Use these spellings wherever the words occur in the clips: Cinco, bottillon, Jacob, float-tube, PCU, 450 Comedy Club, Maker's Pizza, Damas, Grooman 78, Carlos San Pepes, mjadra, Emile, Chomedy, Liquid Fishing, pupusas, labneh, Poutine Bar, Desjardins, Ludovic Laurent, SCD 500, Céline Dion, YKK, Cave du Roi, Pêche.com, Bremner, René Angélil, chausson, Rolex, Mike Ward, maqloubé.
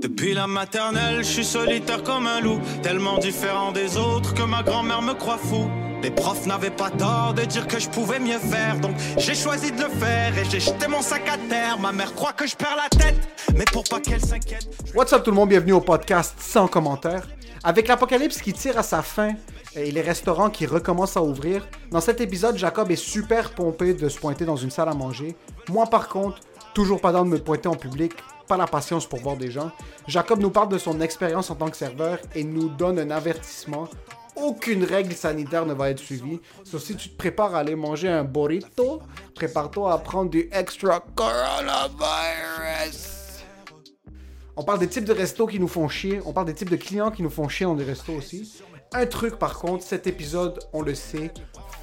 Depuis la maternelle, je suis solitaire comme un loup, tellement différent des autres que ma grand-mère me croit fou. Les profs n'avaient pas tort de dire que je pouvais mieux faire, donc j'ai choisi de le faire et j'ai jeté mon sac à terre. Ma mère croit que je perds la tête, mais pour pas qu'elle s'inquiète. What's up tout le monde, bienvenue au podcast Sans commentaire. Avec l'apocalypse qui tire à sa fin et les restaurants qui recommencent à ouvrir, dans cet épisode, Jacob est super pompé de se pointer dans une salle à manger. Moi par contre, toujours pas d'âme de me pointer en public. Pas la patience pour voir des gens. Jacob nous parle de son expérience en tant que serveur et nous donne un avertissement. Aucune règle sanitaire ne va être suivie. Sauf si tu te prépares à aller manger un burrito, prépare-toi à prendre du extra coronavirus. On parle des types de restos qui nous font chier. On parle des types de clients qui nous font chier dans des restos aussi. Un truc par contre, cet épisode, on le sait.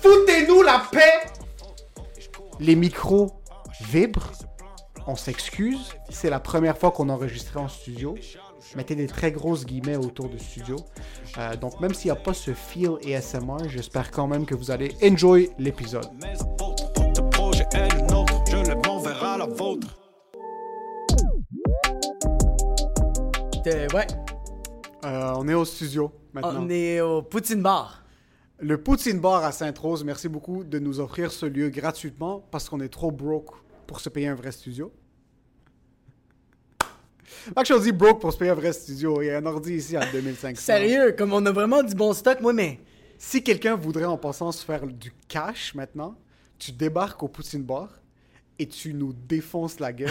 Foutez-nous la paix! Les micros vibrent. On s'excuse, c'est la première fois qu'on enregistrait en studio. Mettez des très grosses guillemets autour de studio. Donc même s'il n'y a pas ce feel ASMR, j'espère quand même que vous allez enjoy l'épisode. Ouais. On est au studio maintenant. On est au Poutine Bar. Le Poutine Bar à Sainte-Rose, merci beaucoup de nous offrir ce lieu gratuitement parce qu'on est trop broke pour se payer un vrai studio. Max, on dit broke pour se payer un vrai studio. Il y a un ordi ici à 2500. Sérieux, comme on a vraiment du bon stock, moi, mais... Si quelqu'un voudrait en passant se faire du cash maintenant, tu débarques au Poutine Bar et tu nous défonces la gueule.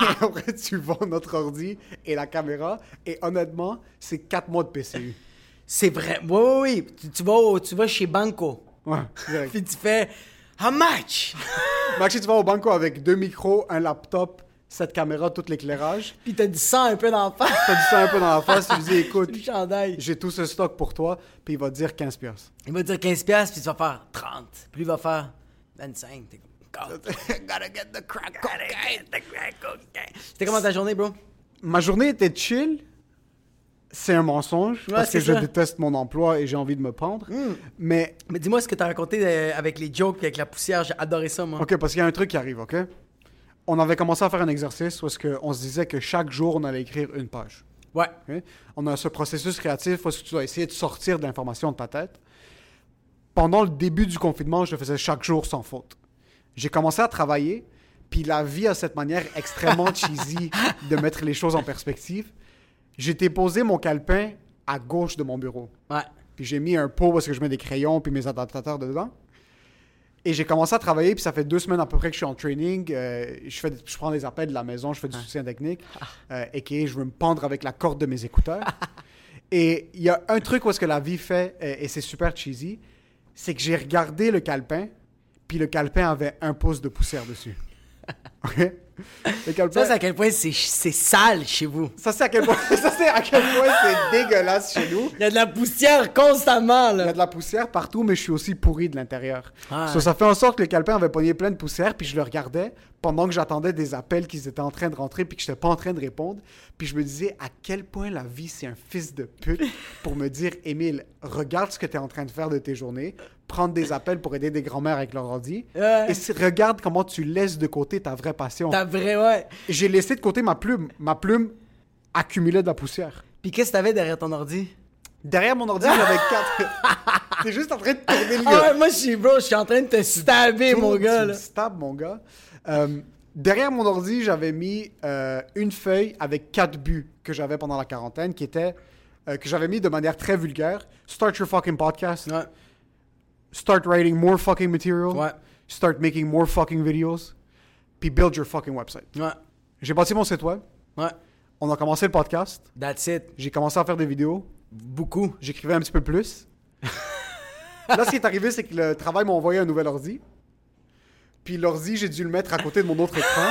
Et après, tu vends notre ordi et la caméra. Et honnêtement, c'est 4 mois de PCU. C'est vrai. Oui, oui, oui. Tu vas chez Banco. Ouais, direct. Puis tu fais... How much? Maxi, tu vas au banco avec 2 micros, un laptop, 7 caméras, tout l'éclairage. Puis t'as du sang un peu dans la face. Tu lui dis, écoute, j'ai tout ce stock pour toi. Puis il va te dire 15 piastres. Il va te dire 15 piastres, puis tu vas faire 30. Puis il va faire 25. T'es comme, gotta get the crack cocaine. C'était comment ta journée, bro? Ma journée était chill. C'est un mensonge, ouais, parce que ça. Je déteste mon emploi et j'ai envie de me pendre. Mais dis-moi ce que t'as raconté avec les jokes et avec la poussière. J'ai adoré ça, moi. OK, parce qu'il y a un truc qui arrive, OK? On avait commencé à faire un exercice où est-ce qu'on se disait que chaque jour, on allait écrire une page. Ouais. Okay? On a ce processus créatif où est-ce que tu dois essayer de sortir de l'information de ta tête. Pendant le début du confinement, je le faisais chaque jour sans faute. J'ai commencé à travailler, puis la vie a cette manière extrêmement cheesy de mettre les choses en perspective. J'ai déposé mon calepin à gauche de mon bureau. Ouais. Puis j'ai mis un pot parce que je mets des crayons puis mes adaptateurs dedans. Et j'ai commencé à travailler. Puis ça fait 2 semaines à peu près que je suis en training. Je prends des appels de la maison. Je fais du soutien technique. Et je veux me pendre avec la corde de mes écouteurs. Et il y a un truc où est-ce que la vie fait, et c'est super cheesy, c'est que j'ai regardé le calepin. Puis le calepin avait 1 pouce de poussière dessus. OK? Ça, c'est à quel point c'est sale chez vous. Ça, c'est à quel point c'est dégueulasse chez nous. Il y a de la poussière constamment, là. Il y a de la poussière partout, mais je suis aussi pourri de l'intérieur. Ah, ça fait en sorte que le calepin avait pogné plein de poussière, puis je le regardais pendant que j'attendais des appels qu'ils étaient en train de rentrer, puis que je n'étais pas en train de répondre. Puis je me disais à quel point la vie, c'est un fils de pute pour me dire, Émile, regarde ce que tu es en train de faire de tes journées, prendre des appels pour aider des grands-mères avec leur ordi, et regarde comment tu laisses de côté ta vraie passion. Ouais. J'ai laissé de côté ma plume. Ma plume accumulait de la poussière. Puis qu'est-ce que t'avais derrière ton ordi? Derrière mon ordi, j'avais 4. T'es juste en train de tourner le gars. Ah ouais, moi, je suis en train de te stabber, mon gars. Tu me stabs, mon gars. derrière mon ordi, j'avais mis une feuille avec 4 buts que j'avais pendant la quarantaine, qui était que j'avais mis de manière très vulgaire. Start your fucking podcast. Ouais. Start writing more fucking material. Ouais. Start making more fucking videos. Puis build your fucking website. Ouais. J'ai bâti mon site web. Ouais. On a commencé le podcast. That's it. J'ai commencé à faire des vidéos. Beaucoup. J'écrivais un petit peu plus. Là, ce qui est arrivé, c'est que le travail m'a envoyé un nouvel ordi. Puis l'ordi, j'ai dû le mettre à côté de mon autre écran.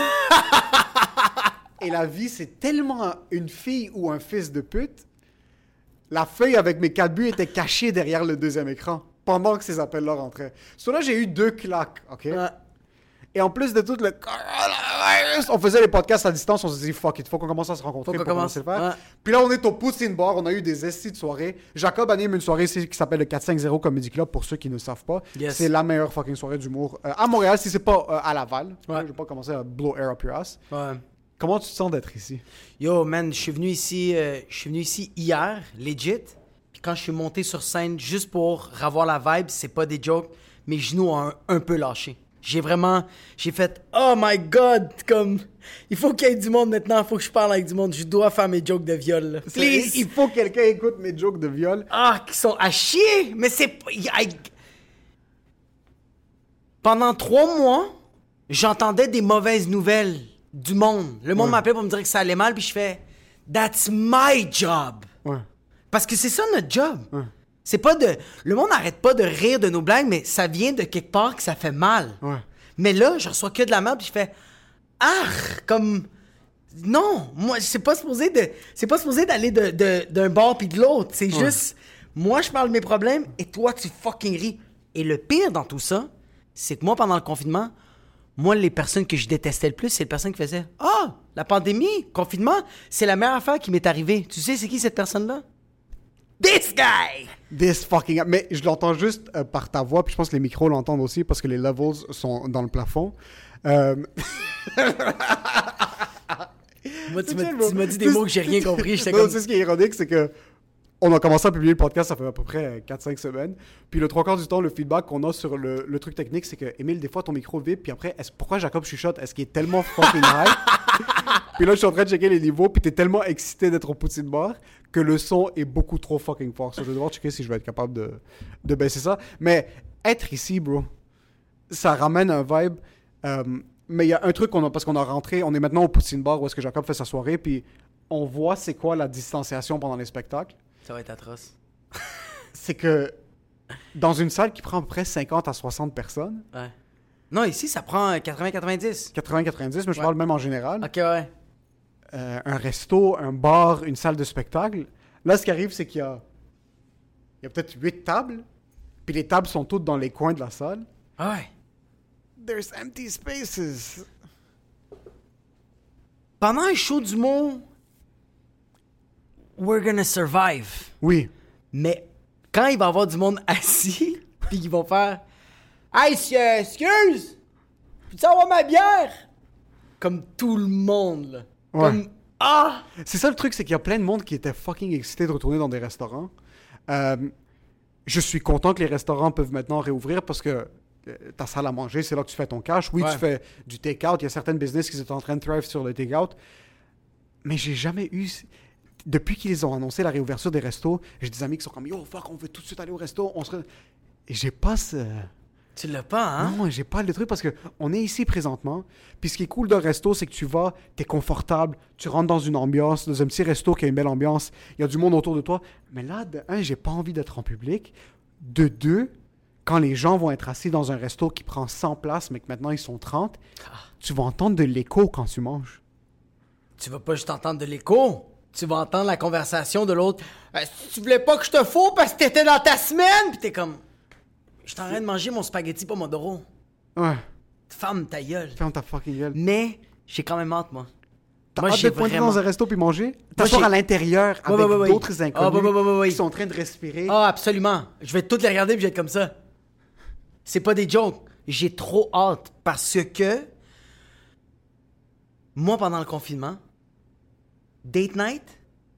Et la vie, c'est tellement une fille ou un fils de pute. La feuille avec mes 4 buts était cachée derrière le deuxième écran pendant que ces appels-là rentraient. Sur là, j'ai eu 2 claques, OK? Ouais. Et en plus de tout le... On faisait les podcasts à distance, on se dit « Fuck it, faut qu'on commence à se rencontrer faut pour commencer à le faire. Ouais. » Puis là, on est au Poutine Bar, on a eu des essais de soirée. Jacob anime une soirée ici qui s'appelle le 450 Comedy Club, pour ceux qui ne savent pas. Yes. C'est la meilleure fucking soirée d'humour à Montréal, si c'est pas à Laval. Ouais. Je vais pas commencer à blow air up your ass. Ouais. Comment tu te sens d'être ici? Yo, man, je suis venu ici hier, legit. Puis quand je suis monté sur scène, juste pour avoir la vibe, c'est pas des jokes, mes genoux ont un peu lâché. J'ai vraiment... J'ai fait « Oh my God! » Comme... Il faut qu'il y ait du monde maintenant. Il faut que je parle avec du monde. Je dois faire mes jokes de viol. Là. Please! Il faut que quelqu'un écoute mes jokes de viol. Ah, qui sont à chier! Mais c'est... Pendant 3 mois, j'entendais des mauvaises nouvelles du monde. Le monde m'appelait pour me dire que ça allait mal, puis je fais « That's my job! Ouais. » Parce que c'est ça notre job. Ouais. C'est pas de... Le monde n'arrête pas de rire de nos blagues, mais ça vient de quelque part que ça fait mal. Ouais. Mais là, je reçois que de la merde, puis je fais... Ah! Comme... Non! Moi, c'est pas supposé de... C'est pas supposé d'aller d'un bord puis de l'autre. C'est juste... Moi, je parle de mes problèmes, et toi, tu fucking ris. Et le pire dans tout ça, c'est que moi, pendant le confinement, moi, les personnes que je détestais le plus, c'est les personnes qui faisaient... Ah! La pandémie, confinement, c'est la meilleure affaire qui m'est arrivée. Tu sais, c'est qui cette personne-là? This guy! This fucking... Mais je l'entends juste par ta voix, puis je pense que les micros l'entendent aussi, parce que les levels sont dans le plafond. Moi, tu m'as dit des mots que j'ai rien compris. Non, comme... Tu sais ce qui est ironique, c'est que on a commencé à publier le podcast, ça fait à peu près 4-5 semaines, puis le 3/4 du temps, le feedback qu'on a sur le truc technique, c'est que, Emile, des fois, ton micro vibre, puis après, pourquoi Jacob chuchote? Est-ce qu'il est tellement fucking high? Puis là, je suis en train de checker les niveaux, puis t'es tellement excité d'être au Poutine Bar que le son est beaucoup trop fucking fort. So, je vais devoir checker si je vais être capable de baisser ça. Mais être ici, bro, ça ramène un vibe. Mais il y a un truc qu'on a, parce qu'on a rentré, on est maintenant au Poutine Bar où est-ce que Jacob fait sa soirée, puis on voit c'est quoi la distanciation pendant les spectacles. Ça va être atroce. C'est que dans une salle qui prend à peu près 50 à 60 personnes... Ouais. Non, ici, ça prend 80-90. 80-90, mais je parle même en général. OK, ouais. Un resto, un bar, une salle de spectacle. Là, ce qui arrive, c'est qu'il y a peut-être 8 tables, puis les tables sont toutes dans les coins de la salle. Ouais. There's empty spaces. Pendant un show d'humour, we're gonna survive. Oui. Mais quand il va y avoir du monde assis, puis ils vont faire... Hey, excuse! Peux-tu avoir ma bière? Comme tout le monde, là. Ouais. Comme... Ah! C'est ça le truc, c'est qu'il y a plein de monde qui était fucking excité de retourner dans des restaurants. Je suis content que les restaurants peuvent maintenant réouvrir parce que ta salle à manger, c'est là que tu fais ton cash. Oui, tu fais du take-out. Il y a certaines business qui sont en train de thrive sur le take-out. Mais j'ai jamais eu... Depuis qu'ils ont annoncé la réouverture des restos, j'ai des amis qui sont comme « Yo, fuck, on veut tout de suite aller au resto. » Et j'ai pas ce... Tu l'as pas, hein? Non, j'ai pas le truc parce qu'on est ici présentement. Puis ce qui est cool d'un resto, c'est que tu vas, t'es confortable, tu rentres dans une ambiance, dans un petit resto qui a une belle ambiance, il y a du monde autour de toi. Mais là, de un, j'ai pas envie d'être en public. De deux, quand les gens vont être assis dans un resto qui prend 100 places, mais que maintenant ils sont 30, tu vas entendre de l'écho quand tu manges. Tu vas pas juste entendre de l'écho? Tu vas entendre la conversation de l'autre. Tu voulais pas que je te fous parce que t'étais dans ta semaine? Puis t'es comme... Je suis en train de manger mon spaghetti pomodoro. Ouais. Ferme ta gueule. Ferme ta fucking gueule. Mais j'ai quand même hâte, moi. T'as hâte de pointer dans un resto puis manger? T'asseoir à l'intérieur avec d'autres inconnus qui sont en train de respirer. Ah, absolument. Je vais toutes les regarder puis je vais être comme ça. C'est pas des jokes. J'ai trop hâte parce que... Moi, pendant le confinement, date night,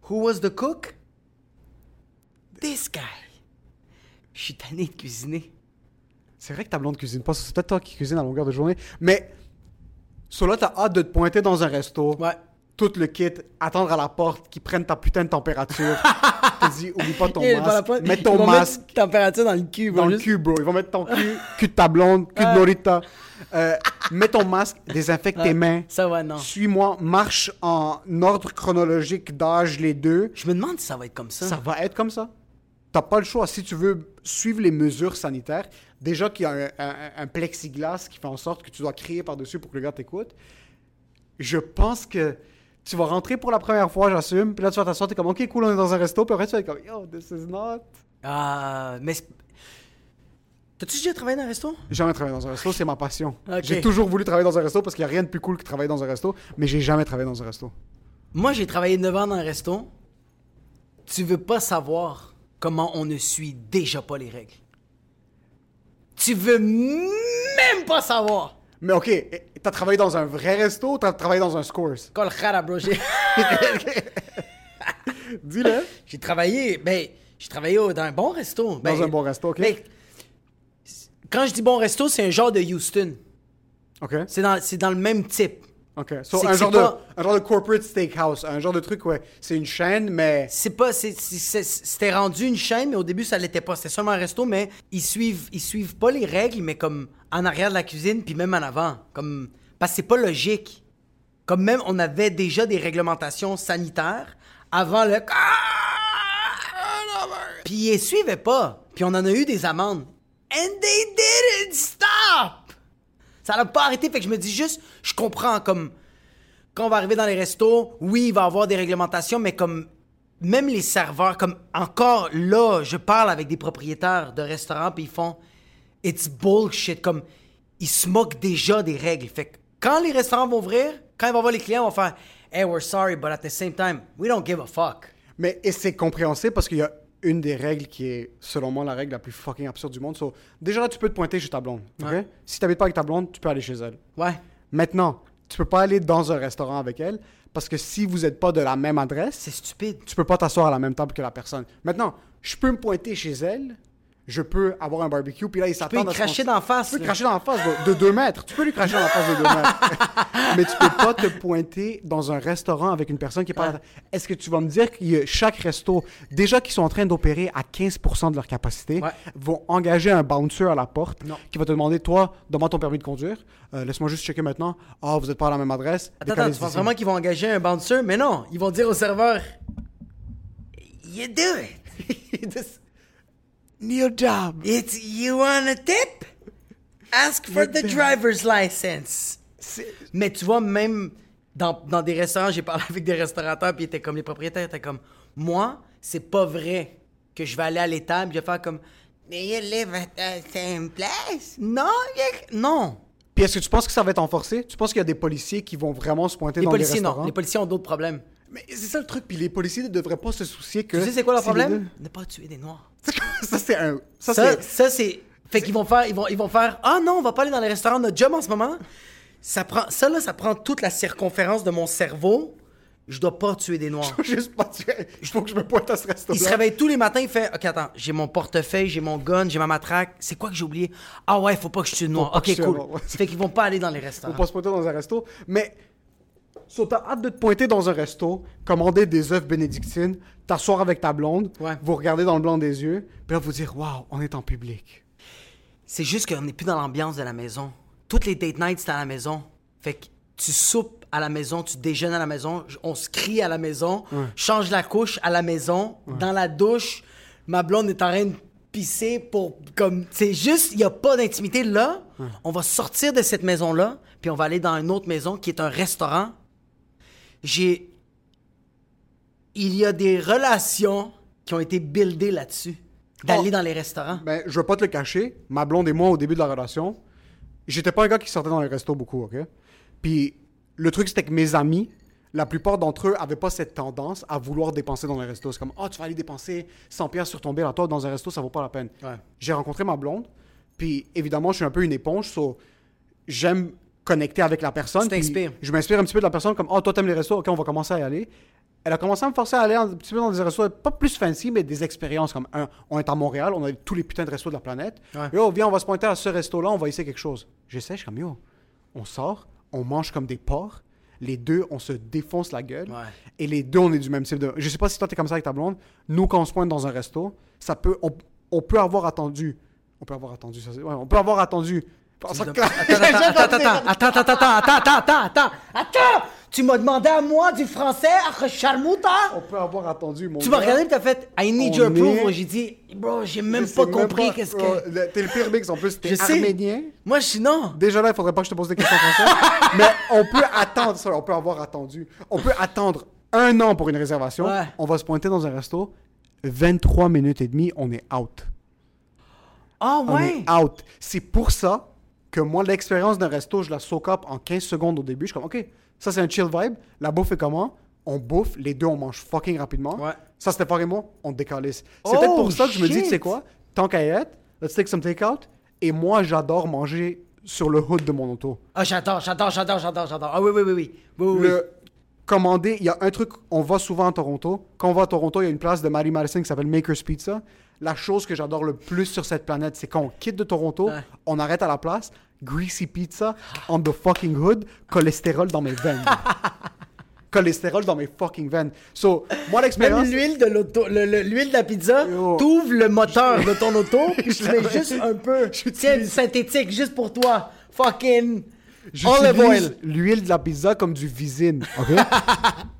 who was the cook? This guy. Je suis tanné de cuisiner. C'est vrai que ta blonde cuisine pas, c'est peut-être toi qui cuisine à longueur de journée, mais So là, t'as hâte de te pointer dans un resto. Ouais. Tout le kit, attendre à la porte, qu'ils prennent ta putain de température. Tu te dis, oublie pas ton masque. Mets ton masque. Mettre température dans le cul, bro. Dans le cul, bro. Ils vont mettre ton cul, cul de ta blonde, cul de Lolita. Mets ton masque, désinfecte tes mains. Ça va, non. Suis-moi, marche en ordre chronologique d'âge, les deux. Je me demande si ça va être comme ça. Ça va être comme ça. T'as pas le choix. Si tu veux suivre les mesures sanitaires, déjà qu'il y a un plexiglas qui fait en sorte que tu dois crier par-dessus pour que le gars t'écoute, je pense que tu vas rentrer pour la première fois, j'assume, puis là, tu vas t'asseoir, t'es comme, OK, cool, on est dans un resto, puis après, tu vas être comme, yo, this is not... mais... T'as-tu déjà travaillé dans un resto? J'ai jamais travaillé dans un resto, c'est ma passion. Okay. J'ai toujours voulu travailler dans un resto parce qu'il n'y a rien de plus cool que travailler dans un resto, mais j'ai jamais travaillé dans un resto. Moi, j'ai travaillé 9 ans dans un resto. Tu veux pas savoir comment on ne suit déjà pas les règles. Tu veux même pas savoir! Mais OK, t'as travaillé dans un vrai resto ou t'as travaillé dans un Scores? Col Khara, bro. Dis-le. J'ai travaillé dans un bon resto. Dans un bon resto, OK. Mais, quand je dis bon resto, c'est un genre de Houston. OK. C'est dans le même type. OK. So, un genre de corporate steakhouse, un genre de truc, ouais. C'est une chaîne, mais... C'était rendu une chaîne, mais au début, ça l'était pas. C'était seulement un resto, mais ils suivent pas les règles, mais comme... en arrière de la cuisine, puis même en avant. Comme... Parce que c'est pas logique. Comme même, on avait déjà des réglementations sanitaires avant le... Puis ils suivaient pas. Puis on en a eu des amendes. And they didn't stop! Ça l'a pas arrêté, fait que je me dis juste, je comprends, comme... Quand on va arriver dans les restos, oui, il va y avoir des réglementations, mais comme... Même les serveurs, comme... Encore là, je parle avec des propriétaires de restaurants, puis ils font... It's bullshit, comme ils se moquent déjà des règles. Fait que quand les restaurants vont ouvrir, quand ils vont voir les clients, ils vont faire « Hey, we're sorry, but at the same time, we don't give a fuck. » Mais et c'est compréhensible parce qu'il y a une des règles qui est, selon moi, la règle la plus fucking absurde du monde. So, déjà là, tu peux te pointer chez ta blonde. Ouais. Okay? Si t'habites pas avec ta blonde, tu peux aller chez elle. Ouais. Maintenant, tu peux pas aller dans un restaurant avec elle parce que si vous êtes pas de la même adresse, c'est stupide. Tu peux pas t'asseoir à la même table que la personne. Maintenant, je peux me pointer chez elle. Je peux avoir un barbecue, puis là, ils s'attendent à ce qu'on... Tu peux lui cracher d'en face. Tu peux lui cracher d'en face de 2 mètres. Tu peux lui cracher d'en face de 2 mètres. Mais tu peux pas te pointer dans un restaurant avec une personne qui est pas... Est-ce que tu vas me dire que chaque resto, déjà qu'ils sont en train d'opérer à 15% de leur capacité, vont engager un bouncer à la porte qui va te demander, toi, demande ton permis de conduire. Laisse-moi juste checker maintenant. Ah, vous êtes pas à la même adresse. Attends, tu penses vraiment qu'ils vont engager un bouncer? Mais non, ils vont dire au serveur, you do it. New job. It's you want a tip? Ask for the driver's license. Mais tu vois, même dans des restaurants, j'ai parlé avec des restaurateurs, puis étaient comme les propriétaires, étaient comme moi, c'est pas vrai que je vais aller à l'étable, je vais faire comme do you live at the same place? Non, non. Puis est-ce que tu penses que ça va être enforcé? Tu penses qu'il y a des policiers qui vont vraiment se pointer dans les restaurants? Non, les policiers ont d'autres problèmes. Mais c'est ça le truc, puis les policiers ne devraient pas se soucier que... Tu sais c'est quoi leur problème? Ne pas tuer des Noirs. Ça, c'est... Fait qu'ils vont faire... Ils vont faire... Ah non, on va pas aller dans les restaurants, notre job en ce moment. Ça prend toute la circonférence de mon cerveau. Je dois pas tuer des Noirs. Je dois juste pas tuer... Il faut que je me pointe à ce restaurant. Il se réveille tous les matins, il fait... OK, attends, j'ai mon portefeuille, j'ai mon gun, j'ai ma matraque. C'est quoi que j'ai oublié? Ah ouais, faut pas que je tue des Noirs. OK, cool. Fait qu'ils vont pas aller dans les restaurants. Ils vont pas se pointer dans un resto, mais... So, t'as hâte de te pointer dans un resto, commander des œufs bénédictines, t'asseoir avec ta blonde, vous regarder dans le blanc des yeux, puis là, vous dire « Wow, on est en public. » C'est juste qu'on n'est plus dans l'ambiance de la maison. Toutes les date nights, c'est à la maison. Fait que tu soupes à la maison, tu déjeunes à la maison, on se crie à la maison, change la couche à la maison, dans la douche, ma blonde est en train de pisser pour... comme c'est juste, il n'y a pas d'intimité. Là, on va sortir de cette maison-là, puis on va aller dans une autre maison qui est un restaurant. Il y a des relations qui ont été buildées là-dessus, d'aller dans les restaurants. Ben, je veux pas te le cacher, ma blonde et moi, au début de la relation, j'étais pas un gars qui sortait dans les restos beaucoup, OK? Puis le truc, c'était que mes amis, la plupart d'entre eux avaient pas cette tendance à vouloir dépenser dans les restos. C'est comme, « Ah, tu vas aller dépenser 100 piastres sur ton bill à toi, dans un resto, ça vaut pas la peine. Ouais. » J'ai rencontré ma blonde, puis évidemment, je suis un peu une éponge, so, j'aime... connecter avec la personne. Je m'inspire un petit peu de la personne, comme « Ah, oh, toi, t'aimes les restos, OK, on va commencer à y aller. » Elle a commencé à me forcer à aller un petit peu dans des restos, pas plus fancy, mais des expériences, comme on est à Montréal, on a tous les putains de restos de la planète. « Yo, viens, on va se pointer à ce resto-là, on va essayer quelque chose. » J'essaie, je suis comme « Yo, on sort, on mange comme des porcs. Les deux, on se défonce la gueule. Ouais. Et les deux, on est du même type de... Je sais pas si toi, t'es comme ça avec ta blonde. Nous, quand on se pointe dans un resto, ça peut... On peut avoir attendu. On peut avoir attendu. Ça, ouais, on peut avoir attendu. Attends. Tu m'as demandé à moi du français, à Charmouta. On peut avoir attendu, mon gars. Tu m'as regardé et t'as fait « I need your approval ». J'ai dit « Bro, j'ai même pas compris qu'est-ce que... » T'es le pire mix en plus, t'es arménien. Moi, je suis non. Déjà là, il faudrait pas que je te pose des questions en français. Mais on peut attendre ça, on peut avoir attendu. On peut attendre 1 an pour une réservation. Ouais. On va se pointer dans un resto. 23 minutes et demie, on est out. Ah oh, ouais? On est out. C'est pour ça que moi, l'expérience d'un resto, je la soak up en 15 secondes au début. Je suis comme « OK ». Ça, c'est un chill vibe. La bouffe est comment? On bouffe. Les deux, on mange fucking rapidement. Ouais. Ça, c'était pas moi. On décalisse. C'est peut-être pour ça que je me dis, tu sais quoi? Tant qu'à y être, let's take some take-out. Et moi, j'adore manger sur le hood de mon auto. Ah, j'adore. Ah oui. Commander, il y a un truc, on va souvent à Toronto. Quand on va à Toronto, il y a une place de Mary Madison qui s'appelle Maker's Pizza. La chose que j'adore le plus sur cette planète, c'est quand on quitte de Toronto, ouais. On arrête à la place... Greasy pizza on the fucking hood, cholestérol dans mes veines. Cholestérol dans mes fucking veines. So, moi, l'expérience... Même l'huile de l'auto, l'huile de la pizza, t'ouvres le moteur de ton auto, puis tu mets juste un peu, tiens, synthétique, juste pour toi. Fucking olive oil. L'huile de la pizza comme du visine, OK?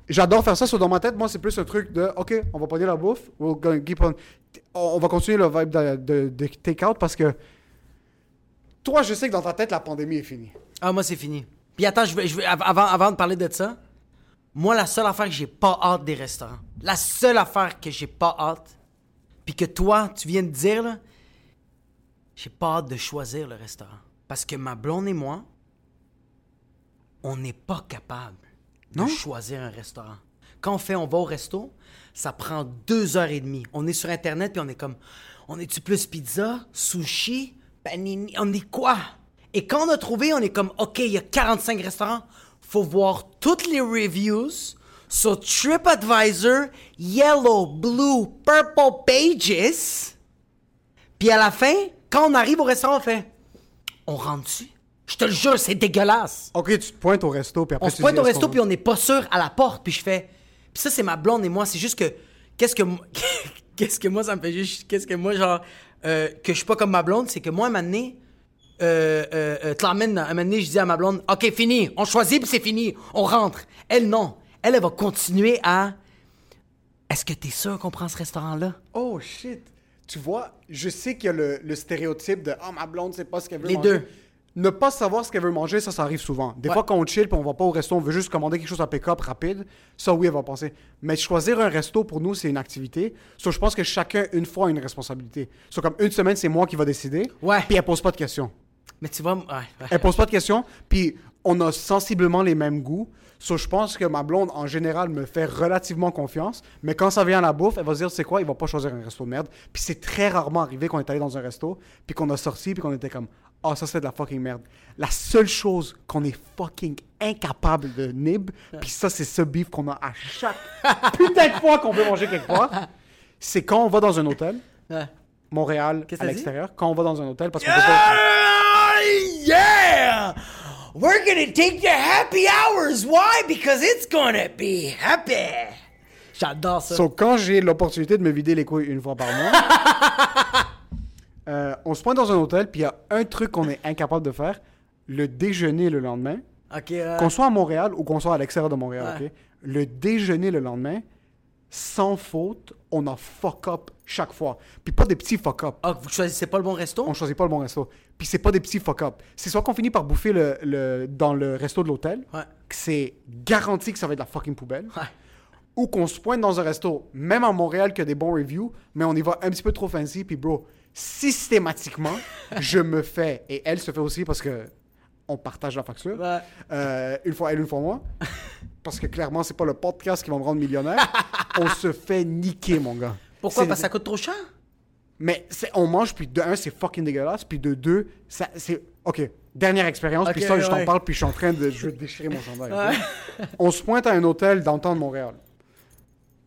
J'adore faire ça, so dans ma tête, moi, c'est plus un truc de, OK, on va pogner la bouffe, on va continuer le vibe de take-out parce que toi, je sais que dans ta tête, la pandémie est finie. Ah, moi, c'est fini. Puis attends, avant de parler de ça, moi, la seule affaire que j'ai pas hâte des restaurants, la seule affaire que j'ai pas hâte, puis que toi, tu viens de dire, là, j'ai pas hâte de choisir le restaurant. Parce que ma blonde et moi, on n'est pas capable de choisir un restaurant. Quand on va au resto, ça prend 2h30. On est sur Internet, puis on est comme, on est-tu plus pizza, sushi... On est quoi? Et quand on a trouvé, on est comme, OK, il y a 45 restaurants. Faut voir toutes les reviews sur TripAdvisor, Yellow, Blue, Purple Pages. Puis à la fin, quand on arrive au restaurant, on fait, on rentre-tu? Je te le jure, c'est dégueulasse. OK, tu te pointes au resto, puis après on se pointe au resto, puis on n'est pas sûr à la porte. Puis je fais, puis ça, c'est ma blonde et moi. C'est juste que, qu'est-ce que moi, que je suis pas comme ma blonde, c'est que moi, à un moment donné, je dis à ma blonde, « OK, fini, on choisit, puis c'est fini, on rentre. » Elle, non. Elle va continuer à... « Est-ce que t'es sûr qu'on prend ce restaurant-là? » Oh, shit. Tu vois, je sais qu'il y a le stéréotype de « Ah, ma blonde, c'est pas ce qu'elle veut manger. » Les deux. Ne pas savoir ce qu'elle veut manger, ça arrive souvent. Des fois, quand on chill, puis on va pas au resto, on veut juste commander quelque chose à pick-up rapide, ça, oui, elle va penser. Mais choisir un resto, pour nous, c'est une activité. So, je pense que chacun, une fois, a une responsabilité. So, comme une semaine, c'est moi qui va décider, puis elle pose pas de questions. Mais tu vois... Elle pose pas de questions, puis on a sensiblement les mêmes goûts. So, je pense que ma blonde, en général, me fait relativement confiance. Mais quand ça vient à la bouffe, elle va se dire, c'est quoi? Il va pas choisir un resto de merde. Puis c'est très rarement arrivé qu'on est allé dans un resto, puis qu'on a sorti, puis qu'on était comme... Ah, oh, ça, c'est de la fucking merde. La seule chose qu'on est fucking incapable de nib, puis ça, c'est ce beef qu'on a à chaque putain de fois qu'on veut manger quelque part, c'est quand on va dans un hôtel, Montréal, qu'est-ce à l'extérieur, quand on va dans un hôtel, parce qu'on peut pas... Yeah! We're gonna take the happy hours. Why? Because it's gonna be happy. J'adore ça. So, quand j'ai l'opportunité de me vider les couilles une fois par mois... on se pointe dans un hôtel, puis il y a un truc qu'on est incapable de faire, le déjeuner le lendemain. Okay, qu'on soit à Montréal ou qu'on soit à l'extérieur de Montréal, OK? Le déjeuner le lendemain, sans faute, on a fuck-up chaque fois. Puis pas des petits fuck-up. Ah, vous choisissez pas le bon resto? On choisit pas le bon resto. Puis c'est pas des petits fuck-up. C'est soit qu'on finit par bouffer dans le resto de l'hôtel, que c'est garanti que ça va être la fucking poubelle, ou qu'on se pointe dans un resto, même à Montréal, qu'il y a des bons reviews, mais on y va un petit peu trop fancy, puis bro... Systématiquement, je me fais, et elle se fait aussi parce qu'on partage la facture, une fois elle, une fois moi, parce que clairement, c'est pas le podcast qui va me rendre millionnaire, on se fait niquer, mon gars. Pourquoi? Parce que ça coûte trop cher? Mais on mange, puis de un, c'est fucking dégueulasse, puis de deux, ça, c'est... OK, dernière expérience, puis ça, je t'en parle, puis je suis en train de déchirer mon chandail. Ouais. On se pointe à un hôtel downtown de Montréal.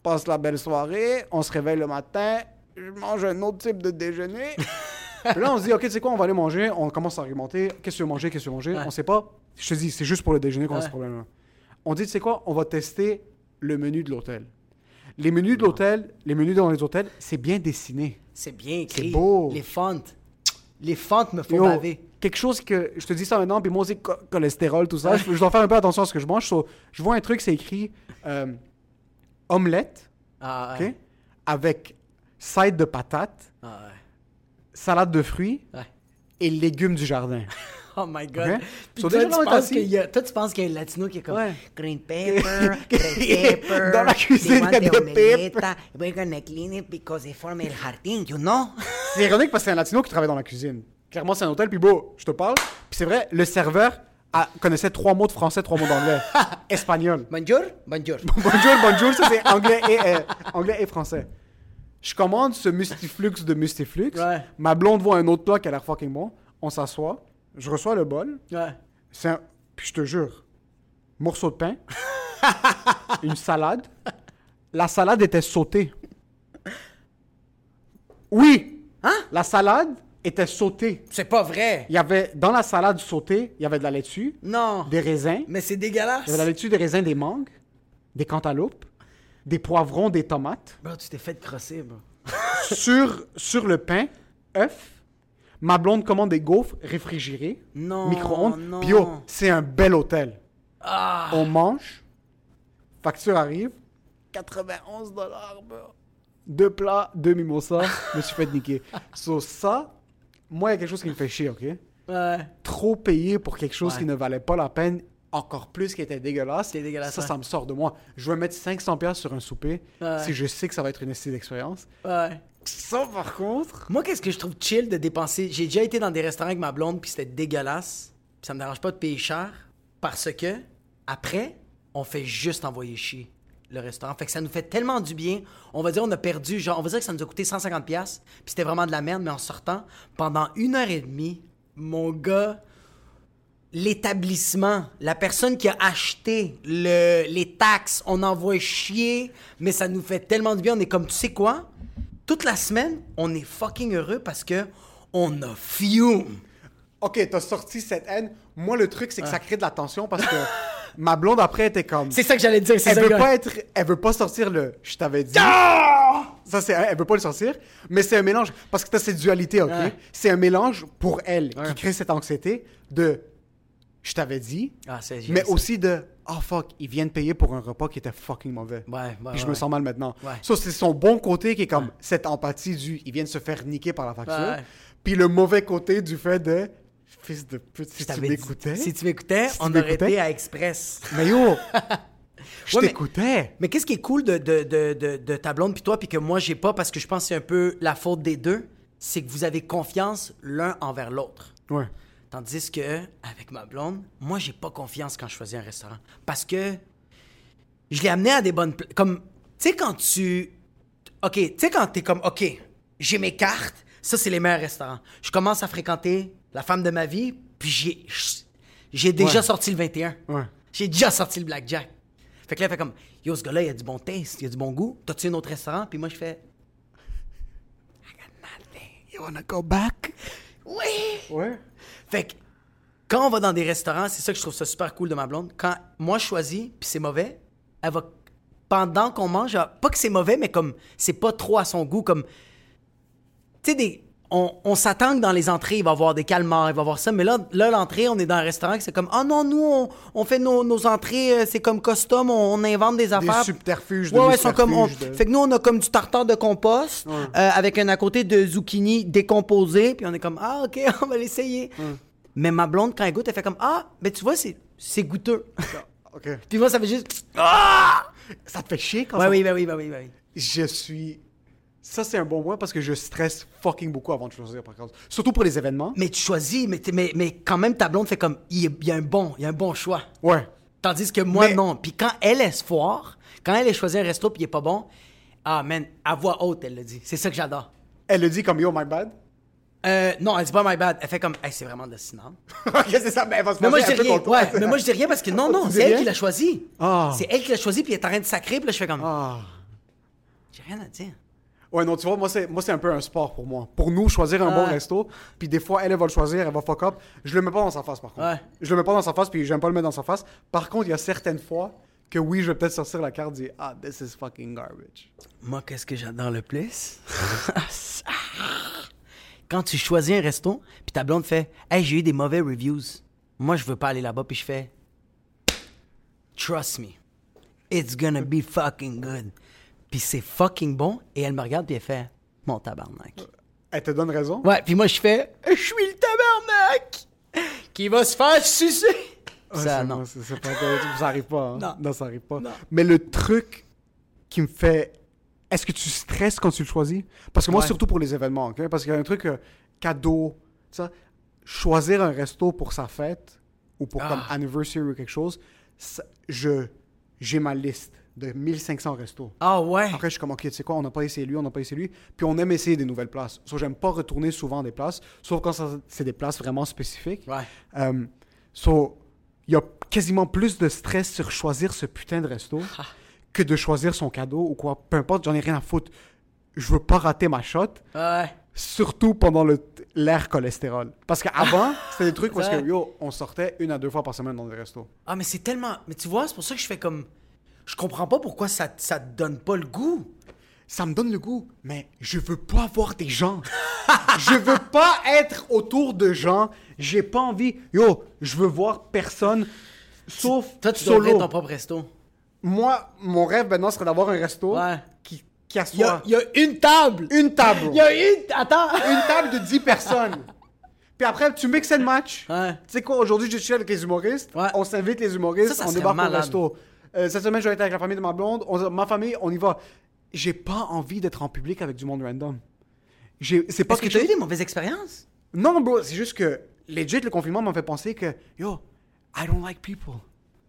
Passe la belle soirée, on se réveille le matin... Je mange un autre type de déjeuner. Puis là, on se dit, OK, tu sais quoi, on va aller manger. On commence à argumenter. Qu'est-ce que tu veux manger? On sait pas. Je te dis, c'est juste pour le déjeuner qu'on a ce problème-là. On dit, tu sais quoi, on va tester le menu de l'hôtel. Les menus de l'hôtel, les menus dans les hôtels, c'est bien dessiné. C'est bien écrit. C'est beau. Les fentes me font baver. Quelque chose que, je te dis ça maintenant, puis moi aussi, cholestérol, tout ça, je dois faire un peu attention à ce que je mange. So, je vois un truc, c'est écrit omelette, avec side de patates, salade de fruits et légumes du jardin. Oh my God. Okay. Puis so toi, tu penses qu'il y a un latino qui est comme green pepper, red pepper. Dans la cuisine, il y a des pepper. We're gonna clean it because they form el jardín, you know? C'est ironique parce que c'est un latino qui travaille dans la cuisine. Clairement, c'est un hôtel, puis bon, je te parle. Puis c'est vrai, le serveur connaissait 3 mots de français, 3 mots d'anglais. Espagnol. Bonjour, bonjour. Bonjour, bonjour, ça c'est anglais et français. Je commande ce mustiflux de mustiflux. Ouais. Ma blonde voit un autre plat qui a l'air fucking bon. On s'assoit. Je reçois le bol. Ouais. Puis je te jure, morceau de pain, une salade. La salade était sautée. Oui! Hein? La salade était sautée. C'est pas vrai! Il y avait, dans la salade sautée, il y avait de la laitue. Non! Des raisins. Mais c'est dégueulasse! Il y avait de la laitue, des raisins, des mangues, des cantaloupes, des poivrons, des tomates. Bro, tu t'es fait crosser, bro. Sur le pain, œuf. Ma blonde commande des gaufres réfrigérées, micro-ondes. Puis oh, c'est un bel hôtel. Ah. On mange, facture arrive, $91, bro. 2 plats, 2 mimosas, je me suis fait niquer. So ça, moi, il y a quelque chose qui me fait chier, OK? Ouais. Trop payer pour quelque chose qui ne valait pas la peine, encore plus qui était dégueulasse. C'est dégueulasse, ça me sort de moi. Je vais mettre $500 sur un souper si je sais que ça va être une essaie d'expérience. Ouais. Ça, par contre... Moi, qu'est-ce que je trouve chill de dépenser... J'ai déjà été dans des restaurants avec ma blonde, puis c'était dégueulasse. Puis ça me dérange pas de payer cher, parce que, après, on fait juste envoyer chier le restaurant. Fait que ça nous fait tellement du bien. On va dire on a perdu, genre, on va dire que ça nous a coûté $150, puis c'était vraiment de la merde, mais en sortant, pendant 1h30, mon gars... L'établissement, la personne qui a acheté les taxes, on envoie chier, mais ça nous fait tellement du bien. On est comme, tu sais quoi? Toute la semaine, on est fucking heureux parce que on a fume. OK, t'as sorti cette haine. Moi, le truc, c'est que ça crée de la tension parce que ma blonde, après, était comme... C'est ça que j'allais dire. Elle veut pas sortir le « je t'avais dit ». Ça, elle veut pas le sortir, mais c'est un mélange. Parce que t'as cette dualité, OK? Ouais. C'est un mélange pour elle qui crée cette anxiété de « je t'avais dit », mais aussi de... Ah, oh, fuck, ils viennent payer pour un repas qui était fucking mauvais. Ouais, puis je me sens mal maintenant. Ouais. Ça, c'est son bon côté qui est comme cette empathie du... Ils viennent se faire niquer par la facture. Ouais. Puis le mauvais côté du fait de... Fils de pute, si tu m'écoutais, on aurait été à Express. Mais yo, je t'écoutais. Mais qu'est-ce qui est cool de ta blonde puis toi puis que moi, j'ai pas, parce que je pense que c'est un peu la faute des deux, c'est que vous avez confiance l'un envers l'autre. Ouais. Tandis que, avec ma blonde, moi, j'ai pas confiance quand je choisis un restaurant. Parce que je l'ai amené à des bonnes... Comme, tu sais, quand tu... OK, tu sais, quand t'es comme, OK, j'ai mes cartes, ça, c'est les meilleurs restaurants. Je commence à fréquenter la femme de ma vie, puis j'ai déjà sorti le 21. Ouais. J'ai déjà sorti le blackjack. Fait que là, elle fait comme, yo, ce gars-là, il a du bon taste, il a du bon goût. T'as-tu un autre restaurant? Puis moi, je fais, I got nothing. You wanna go back? Oui! Ouais. Fait que, quand on va dans des restaurants, c'est ça que je trouve ça super cool de ma blonde. Quand moi, je choisis, puis c'est mauvais, elle va... Pendant qu'on mange, pas que c'est mauvais, mais comme c'est pas trop à son goût, comme... Tu sais, on s'attend que dans les entrées, il va y avoir des calmars, il va y avoir ça, mais là l'entrée, on est dans un restaurant qui c'est comme « Ah non, nous, on fait nos entrées, c'est comme custom, on invente des affaires. » Des subterfuges. Ouais, sont comme... Fait que nous, on a comme du tartare de compost avec un à côté de zucchini décomposé, puis on est comme « Ah, OK, on va l'essayer. » Mais ma blonde, quand elle goûte, elle fait comme « Ah, ben tu vois, c'est goûteux. » OK. Puis moi, ça fait juste « Ah! » Ça te fait chier quand ça? Oui. Ça, c'est un bon point parce que je stresse fucking beaucoup avant de choisir, par contre. Surtout pour les événements. Mais tu choisis, mais quand même, ta blonde fait comme, il y a un bon choix. Ouais. Tandis que moi, non. Puis quand elle est foire, quand elle est choisie un resto puis il est pas bon, ah man, à voix haute, elle le dit. C'est ça que j'adore. Elle le dit comme, yo, my bad? Non, elle dit pas my bad. Elle fait comme, hey, c'est vraiment de la cinabre. OK, c'est ça, mais elle va se manger un peu ton tour. Mais moi, je dis rien parce que non, c'est elle qui l'a choisi. C'est elle qui l'a choisi puis elle est en train de sacrer. Puis là, je fais comme, j'ai rien à dire. Ouais, non, tu vois, moi, c'est un peu un sport pour moi. Pour nous, choisir un bon resto, puis des fois, elle va le choisir, elle va fuck up. Je le mets pas dans sa face, par contre. Ouais. Je le mets pas dans sa face, puis j'aime pas le mettre dans sa face. Par contre, il y a certaines fois que oui, je vais peut-être sortir la carte et dire « Ah, this is fucking garbage. » Moi, qu'est-ce que j'adore le plus? Quand tu choisis un resto, puis ta blonde fait « Hey, j'ai eu des mauvais reviews. Moi, je veux pas aller là-bas. » Puis je fais « Trust me. It's gonna be fucking good. » Puis c'est fucking bon. Et elle me regarde, puis elle fait « Mon tabarnak. » Elle te donne raison? Ouais, puis moi, je fais « Je suis le tabarnak qui va se faire sucer. » Ça, non. C'est pas ça arrive pas. Hein? Non, ça arrive pas. Non. Mais le truc qui me fait... Est-ce que tu stresses quand tu le choisis? Parce que moi, surtout pour les événements, okay? Parce qu'il y a un truc, cadeau, ça. Choisir un resto pour sa fête ou pour comme anniversary ou quelque chose, ça, j'ai ma liste de 1500 restos. Ah ouais? Après, je suis comme, OK, tu sais quoi, on n'a pas essayé lui. Puis on aime essayer des nouvelles places. Sauf que j'aime pas retourner souvent des places, sauf quand c'est des places vraiment spécifiques. Ouais. Il y a quasiment plus de stress sur choisir ce putain de resto que de choisir son cadeau ou quoi. Peu importe, j'en ai rien à foutre. Je veux pas rater ma shot. Ouais. Surtout pendant l'ère cholestérol. Parce qu'avant, c'était des trucs parce que on sortait 1 à 2 fois par semaine dans des restos. Ah, mais c'est tellement... Mais tu vois, c'est pour ça que je fais comme... Je comprends pas pourquoi ça te donne pas le goût. Ça me donne le goût, mais je veux pas voir des gens. Je veux pas être autour de gens. J'ai pas envie. Yo, je veux voir personne, sauf solo. Toi, tu devrais ton propre resto. Moi, mon rêve maintenant serait d'avoir un resto qui assoit. Il y a une table. Une table. Il y a une... Attends. Une table de 10 personnes. Puis après, tu mixes le match. Ouais. Tu sais quoi, aujourd'hui, je suis avec les humoristes. Ouais. On s'invite les humoristes. Ça on débarque au resto. Cette semaine, je vais être avec la famille de ma blonde. Ma famille, on y va. J'ai pas envie d'être en public avec du monde random. C'est pas... Est-ce que tu as eu des mauvaises expériences? Non, bro, c'est juste que legit, le confinement m'a fait penser que yo, I don't like people.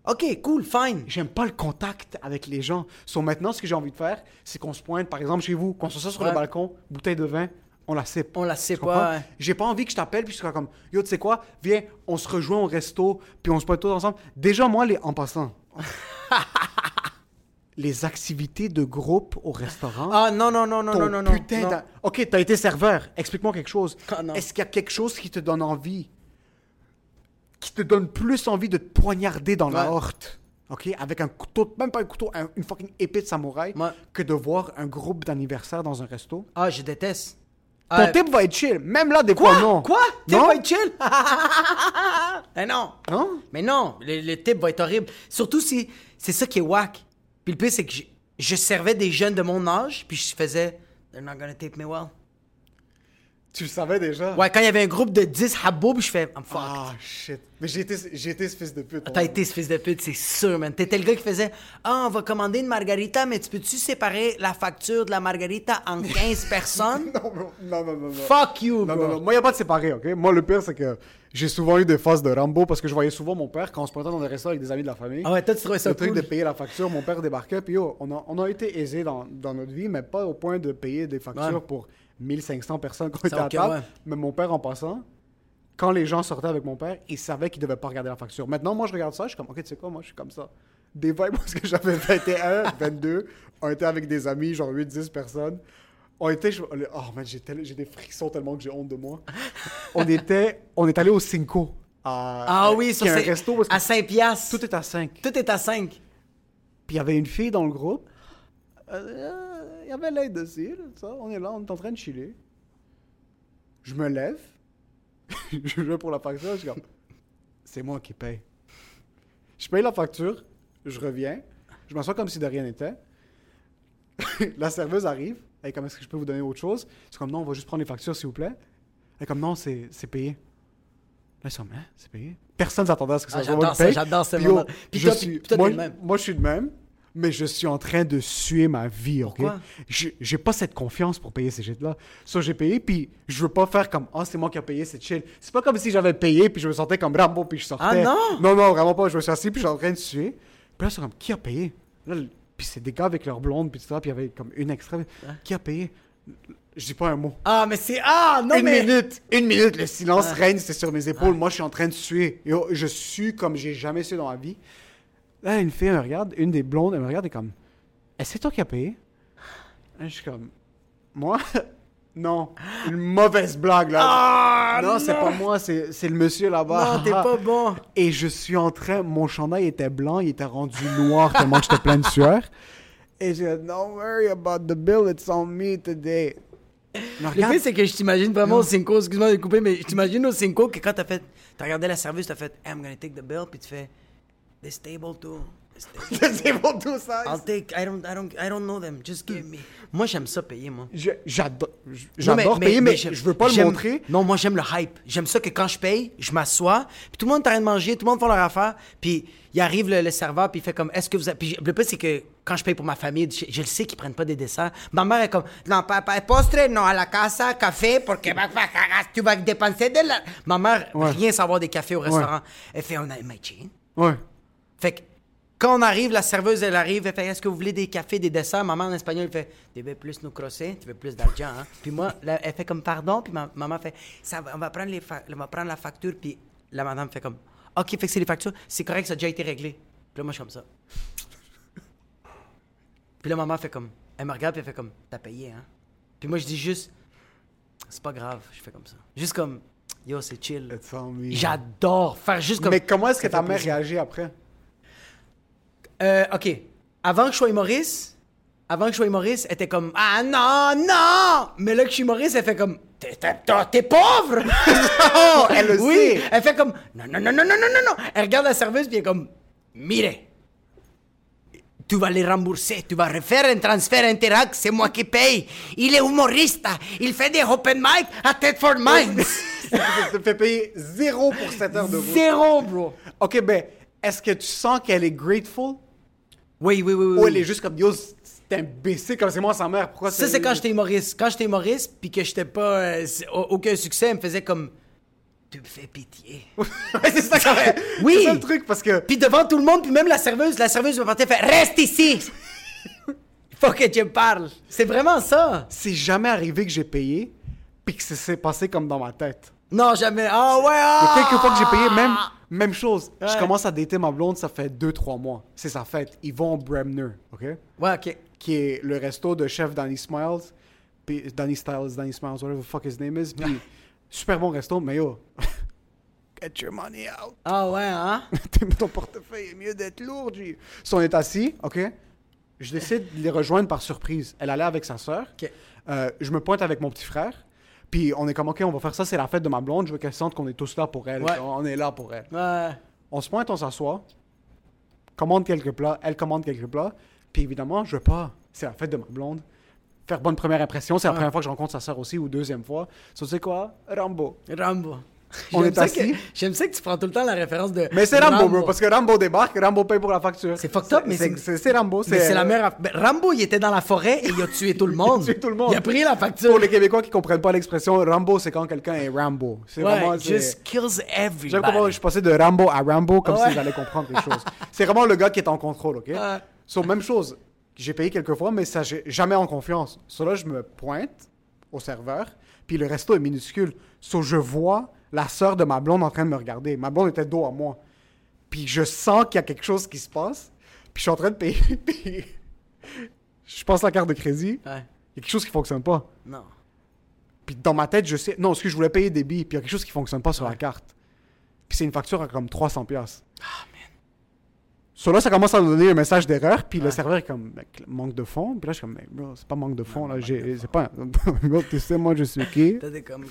OK, cool, fine. J'aime pas le contact avec les gens. So, maintenant, ce que j'ai envie de faire, c'est qu'on se pointe, par exemple, chez vous, qu'on se soit sur le balcon, bouteille de vin, on la sipe, ouais. J'ai pas envie que je t'appelle puis je sois comme yo, tu sais quoi, viens, on se rejoint au resto puis on se pointe tous ensemble. Déjà, moi, en passant... Les activités de groupe au restaurant. Ah non. Putain, non. OK, t'as été serveur. Explique-moi quelque chose. Est-ce qu'il y a quelque chose qui te donne envie, qui te donne plus envie de te poignarder dans la horte, OK, avec un couteau, même pas un couteau, une fucking épée de samouraï, que de voir un groupe d'anniversaire dans un resto? Ah, je déteste. Ton type va être chill. Même là, des fois, non. Quoi? Type va être chill? Mais non. Hein? Mais non, le type va être horrible. Surtout si c'est ça qui est whack. Puis le pire, c'est que je servais des jeunes de mon âge, puis je faisais « They're not gonna take me well ». Tu le savais déjà? Ouais, quand il y avait un groupe de 10 haboub, je fais « I'm fucked ». Ah, shit. Mais j'ai été ce fils de pute. T'as été ce fils de pute, c'est sûr, man. T'étais le gars qui faisait « Ah, on va commander une margarita, mais tu peux-tu séparer la facture de la margarita en 15 personnes? » Non. Fuck you, bro. Non. Moi, il n'y a pas de séparer, OK? Moi, le pire, c'est que j'ai souvent eu des phases de Rambo parce que je voyais souvent mon père quand on se pointait dans des restos avec des amis de la famille. Ah ouais, toi, tu trouvais ça cool. Le truc de payer la facture, mon père débarquait. Puis on a été aisés dans notre vie, mais pas au point de payer des factures pour 1500 personnes qui étaient à table. Ouais. Mais mon père, en passant, quand les gens sortaient avec mon père, ils savaient qu'ils ne devaient pas regarder la facture. Maintenant, moi, je regarde ça, je suis comme, OK, tu sais quoi, moi, je suis comme ça. Des vibes parce que j'avais 21, 22, on était avec des amis, genre 8, 10 personnes. On était... Oh, man, j'ai des frissons tellement que j'ai honte de moi. On est allé au Cinco. Oui, c'est un resto. À 5 piastres. Tout est à 5. Puis il y avait une fille dans le groupe. Il y avait l'aide dessus. Ça. On est là, on est en train de chiller. Je me lève. Je vais pour la facture. Je suis comme... C'est moi qui paye. Je paye la facture. Je reviens. Je m'assois comme si de rien n'était. La serveuse arrive. Elle est comme, est-ce que je peux vous donner autre chose? C'est comme, non, on va juste prendre les factures, s'il vous plaît. Elle est comme, non, c'est payé. Là, ils sont, hein, c'est payé. Personne ne s'attendait à ce que ça soit moi qui paye. J'adore ce moment. Moi, je suis de même, mais je suis en train de suer ma vie, OK? Pourquoi? J'ai pas cette confiance pour payer ces shit-là. Ça, j'ai payé, puis je veux pas faire comme, ah, oh, c'est moi qui a payé, c'est chill. C'est pas comme si j'avais payé, puis je me sentais comme Rambo, puis je sortais. Ah non? Non, vraiment pas. Je me suis assis, puis je suis en train de suer. Puis là, c'est comme, qui a payé? Là, puis c'est des gars avec leur blonde, puis tout ça, puis il y avait comme une extra. Hein? Qui a payé? Je dis pas un mot. Ah, mais c'est... Ah, non, Une minute, le silence règne, c'est sur mes épaules. Moi, je suis en train de suer. Yo, je sue comme j'ai jamais sué dans ma vie. Là, une fille, elle me regarde, une des blondes, elle me regarde, et comme... Est-ce que c'est toi qui as payé? Là, je suis comme... Moi? Non. Une mauvaise blague, là. Ah, non, c'est pas moi, c'est le monsieur là-bas. Non, t'es pas bon. Et je suis en train... Mon chandail était blanc, il était rendu noir tellement que j'étais plein de sueur. Et j'ai dit, don't worry about the bill, it's on me today. Non, le fait, c'est que je t'imagine vraiment au Cinco, excuse-moi de couper, mais je t'imagine au Cinco que quand t'as regardé la serveuse, t'as fait, hey, I'm gonna take the bill, puis tu fais, this table too. I don't know them. Just give me. Moi, j'aime ça payer, moi. J'adore payer, mais je veux pas le montrer. Non, moi, j'aime le hype. J'aime ça que quand je paye, je m'assois, puis tout le monde est en train de manger, tout le monde fait leur affaire, puis il arrive le serveur, puis il fait comme, est-ce que vous avez... Puis le plus, c'est que quand je paye pour ma famille, je le sais qu'ils prennent pas des desserts. Ma mère est comme, non, papa, postre, non, à la casa, café, parce que tu vas dépenser de la... Ma mère, rien savoir des cafés au restaurant. Elle fait, on a imagine. Ouais. Fait que, quand on arrive, la serveuse, elle arrive, elle fait « Est-ce que vous voulez des cafés, des desserts? » Maman, en espagnol, elle fait « Tu veux plus nous crosser? Tu veux plus d'argent? Hein? » Puis moi, elle fait comme « Pardon? » Puis maman fait « On va prendre la facture. » Puis la madame fait comme « OK, fait que c'est les factures. C'est correct, ça a déjà été réglé. » Puis là, moi, je suis comme ça. Puis là, maman fait comme... Elle me regarde, puis elle fait comme « T'as payé, hein? » Puis moi, je dis juste « C'est pas grave. » Je fais comme ça. Juste comme « Yo, c'est chill. » J'adore faire juste comme... Mais comment est-ce que ta mère réagit après? OK. Avant que je sois humoriste, elle était comme « Ah non, non! » Mais là que je suis humoriste, elle fait comme « T'es pauvre! » Elle aussi. Oui, elle fait comme « Non, non, non, non, non, non, non! » Elle regarde la serveuse puis elle est comme « Mire, tu vas les rembourser, tu vas refaire un transfert interact, c'est moi qui paye. Il est humoriste, il fait des open mic à Thetford Mines. » Ça te fait payer 0 pour 7 heures de route. 0, bro! OK, ben, est-ce que tu sens qu'elle est grateful? Oui. Ou elle est juste comme, yo, c'est imbécile, comme c'est moi sans mère, pourquoi ça? Ça, c'est quand j'étais humoriste. Quand j'étais humoriste, puis que j'étais pas... aucun succès, elle me faisait comme, tu me fais pitié. C'est ça, quand même. Oui. C'est ça le truc, parce que... Puis devant tout le monde, puis même la serveuse me partait, fait, reste ici! Faut que tu me parles. C'est vraiment ça. C'est jamais arrivé que j'ai payé, puis que ça s'est passé comme dans ma tête. Non, jamais. Ah, oh, ouais, ah! Oh! Quelques fois que j'ai payé, même chose. Ouais. Je commence à dater ma blonde, ça fait 2-3 mois. C'est sa fête. Ils vont au Bremner, OK? Ouais, OK. Qui est le resto de chef Danny Smiles, whatever the fuck his name is. Puis, super bon resto, mais yo, get your money out. Ah ouais, hein? Ton portefeuille est mieux d'être lourd, G. Si on est assis, OK? Je décide de les rejoindre par surprise. Elle allait avec sa sœur. OK. Je me pointe avec mon petit frère. Puis on est comme, OK, on va faire ça, c'est la fête de ma blonde, je veux qu'elle sente qu'on est tous là pour elle. Ouais. On est là pour elle. Ouais. On se pointe, on s'assoit, commande quelques plats, elle commande quelques plats, puis évidemment, je veux pas, c'est la fête de ma blonde. Faire bonne première impression, c'est la première fois que je rencontre sa sœur aussi, ou deuxième fois. So, tu sais quoi? Rambo. On est assis. J'aime ça que tu prends tout le temps la référence de... Mais c'est Rambo, bro, parce que Rambo débarque, Rambo paye pour la facture. C'est fucked up, mais c'est Rambo. Mais c'est la mère... Rambo, il était dans la forêt et il a tué tout le monde. Il a pris la facture. Pour les Québécois qui comprennent pas l'expression, Rambo, c'est quand quelqu'un est Rambo. C'est vraiment... Just kills everybody. J'aime comment je suis passé de Rambo à Rambo, comme si j'allais comprendre les choses. C'est vraiment le gars qui est en contrôle, OK? So, même chose. J'ai payé quelques fois, mais ça, jamais en confiance. So, là, je me pointe au serveur, puis le resto est minuscule. So, je vois... la sœur de ma blonde en train de me regarder. Ma blonde était dos à moi. Puis je sens qu'il y a quelque chose qui se passe. Puis je suis en train de payer. Puis je passe la carte de crédit. Ouais. Il y a quelque chose qui fonctionne pas. Non. Puis dans ma tête, je sais... Non, parce que je voulais payer des billes. Puis il y a quelque chose qui fonctionne pas sur la carte. Puis c'est une facture à comme 300$. Ah, man. So là, ça commence à nous donner un message d'erreur. Puis le serveur est comme, manque de fonds. Puis là, je suis comme, mais bro, c'est pas manque de fonds. C'est pas... Bro, tu sais, moi, je suis qui? T'as des comme...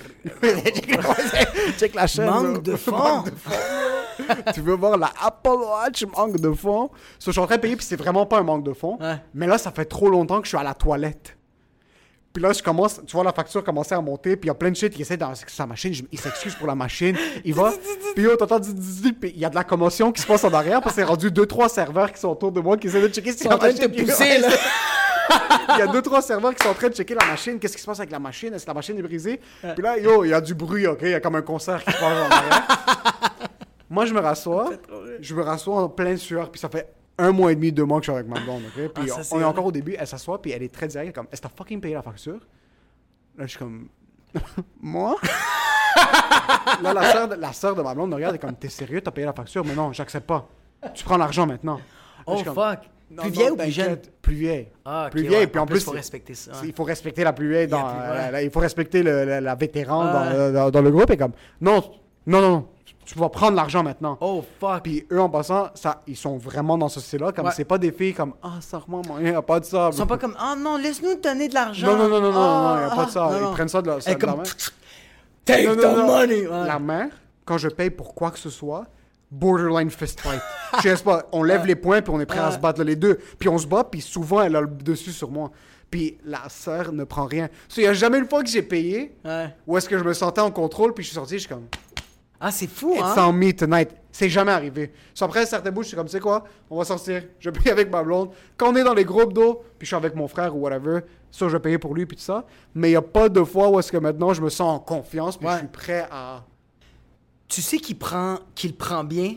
Check la chaîne. Manque de fonds. Tu veux voir la Apple Watch? Manque de fonds. So, je suis en train de payer, puis c'est vraiment pas un manque de fonds. Ouais. Mais là, ça fait trop longtemps que je suis à la toilette. Puis là, je commence, tu vois la facture commencer à monter, puis il y a plein de shit qui essaie dans sa machine, il s'excuse pour la machine, il va, puis yo, t'entends, il y a de la commotion qui se passe en arrière, parce que c'est rendu 2-3 serveurs qui sont autour de moi, qui essaient de checker si la machine... Ils sont en train de te pousser, là! Il y a 2-3 serveurs qui sont en train de checker la machine, qu'est-ce qui se passe avec la machine, est-ce que la machine est brisée? Puis là, yo, il y a du bruit, OK? Il y a comme un concert qui se passe en arrière. Moi, je me rassois en plein sueur, puis ça fait... 1 mois et demi, 2 mois que je suis avec ma blonde, OK? Puis on est encore au début, elle s'assoit, puis elle est très directe, comme, est-ce que t'as fucking payé la facture? Là, je suis comme, moi? Là, la sœur de ma blonde me regarde, elle est comme, t'es sérieux, t'as payé la facture? Mais non, j'accepte pas. Tu prends l'argent maintenant. Là, oh, comme, fuck! Non, plus vieille ou plus jeune? Plus vieille. Ah, okay, plus vieille. Ouais. Puis en plus, il faut respecter ça. Il faut respecter la plus vieille. Il faut respecter la vétérane dans le groupe. Et comme, non. Tu vas prendre l'argent maintenant. Oh, fuck. Puis eux, en passant, ils sont vraiment dans ce style-là. Comme, c'est pas des filles comme, ah, sors-moi, il n'y a pas de ça. Ils sont pas comme, ah, non, laisse-nous te donner de l'argent. Non, il n'y a pas de ça. Ils prennent ça de la main. Take the money. La mère, quand je paye pour quoi que ce soit, borderline fist fight. Je sais pas, on lève les poings puis on est prêt à se battre les deux. Puis on se bat puis souvent elle a le dessus sur moi. Puis la sœur ne prend rien. Il y a jamais une fois que j'ai payé où est-ce que je me sentais en contrôle puis je suis sorti, je suis comme... Ah, c'est fou, hein? It's on me tonight. C'est jamais arrivé. So, après, certains bouts, je suis comme, tu sais quoi? On va sortir. Je paye avec ma blonde. Quand on est dans les groupes d'eau, puis je suis avec mon frère ou whatever, ça, je vais payer pour lui puis tout ça. Mais il n'y a pas de fois où est-ce que maintenant, je me sens en confiance puis je suis prêt à... Tu sais qu'il prend bien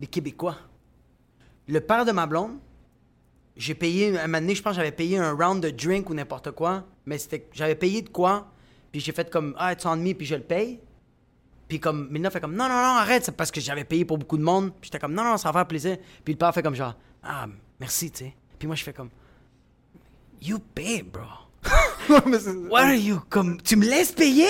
les Québécois. Le père de ma blonde, j'ai payé, un moment donné, je pense que j'avais payé un round de drink ou n'importe quoi, mais j'avais payé de quoi, puis j'ai fait comme, ah, it's on me, puis je le paye. Puis comme, Milena fait comme, non, arrête, c'est parce que j'avais payé pour beaucoup de monde. Puis j'étais comme, non, ça va faire plaisir. Puis le père fait comme genre, ah, merci, tu sais. Puis moi, je fais comme, you pay, bro. What are you, comme, tu me laisses payer?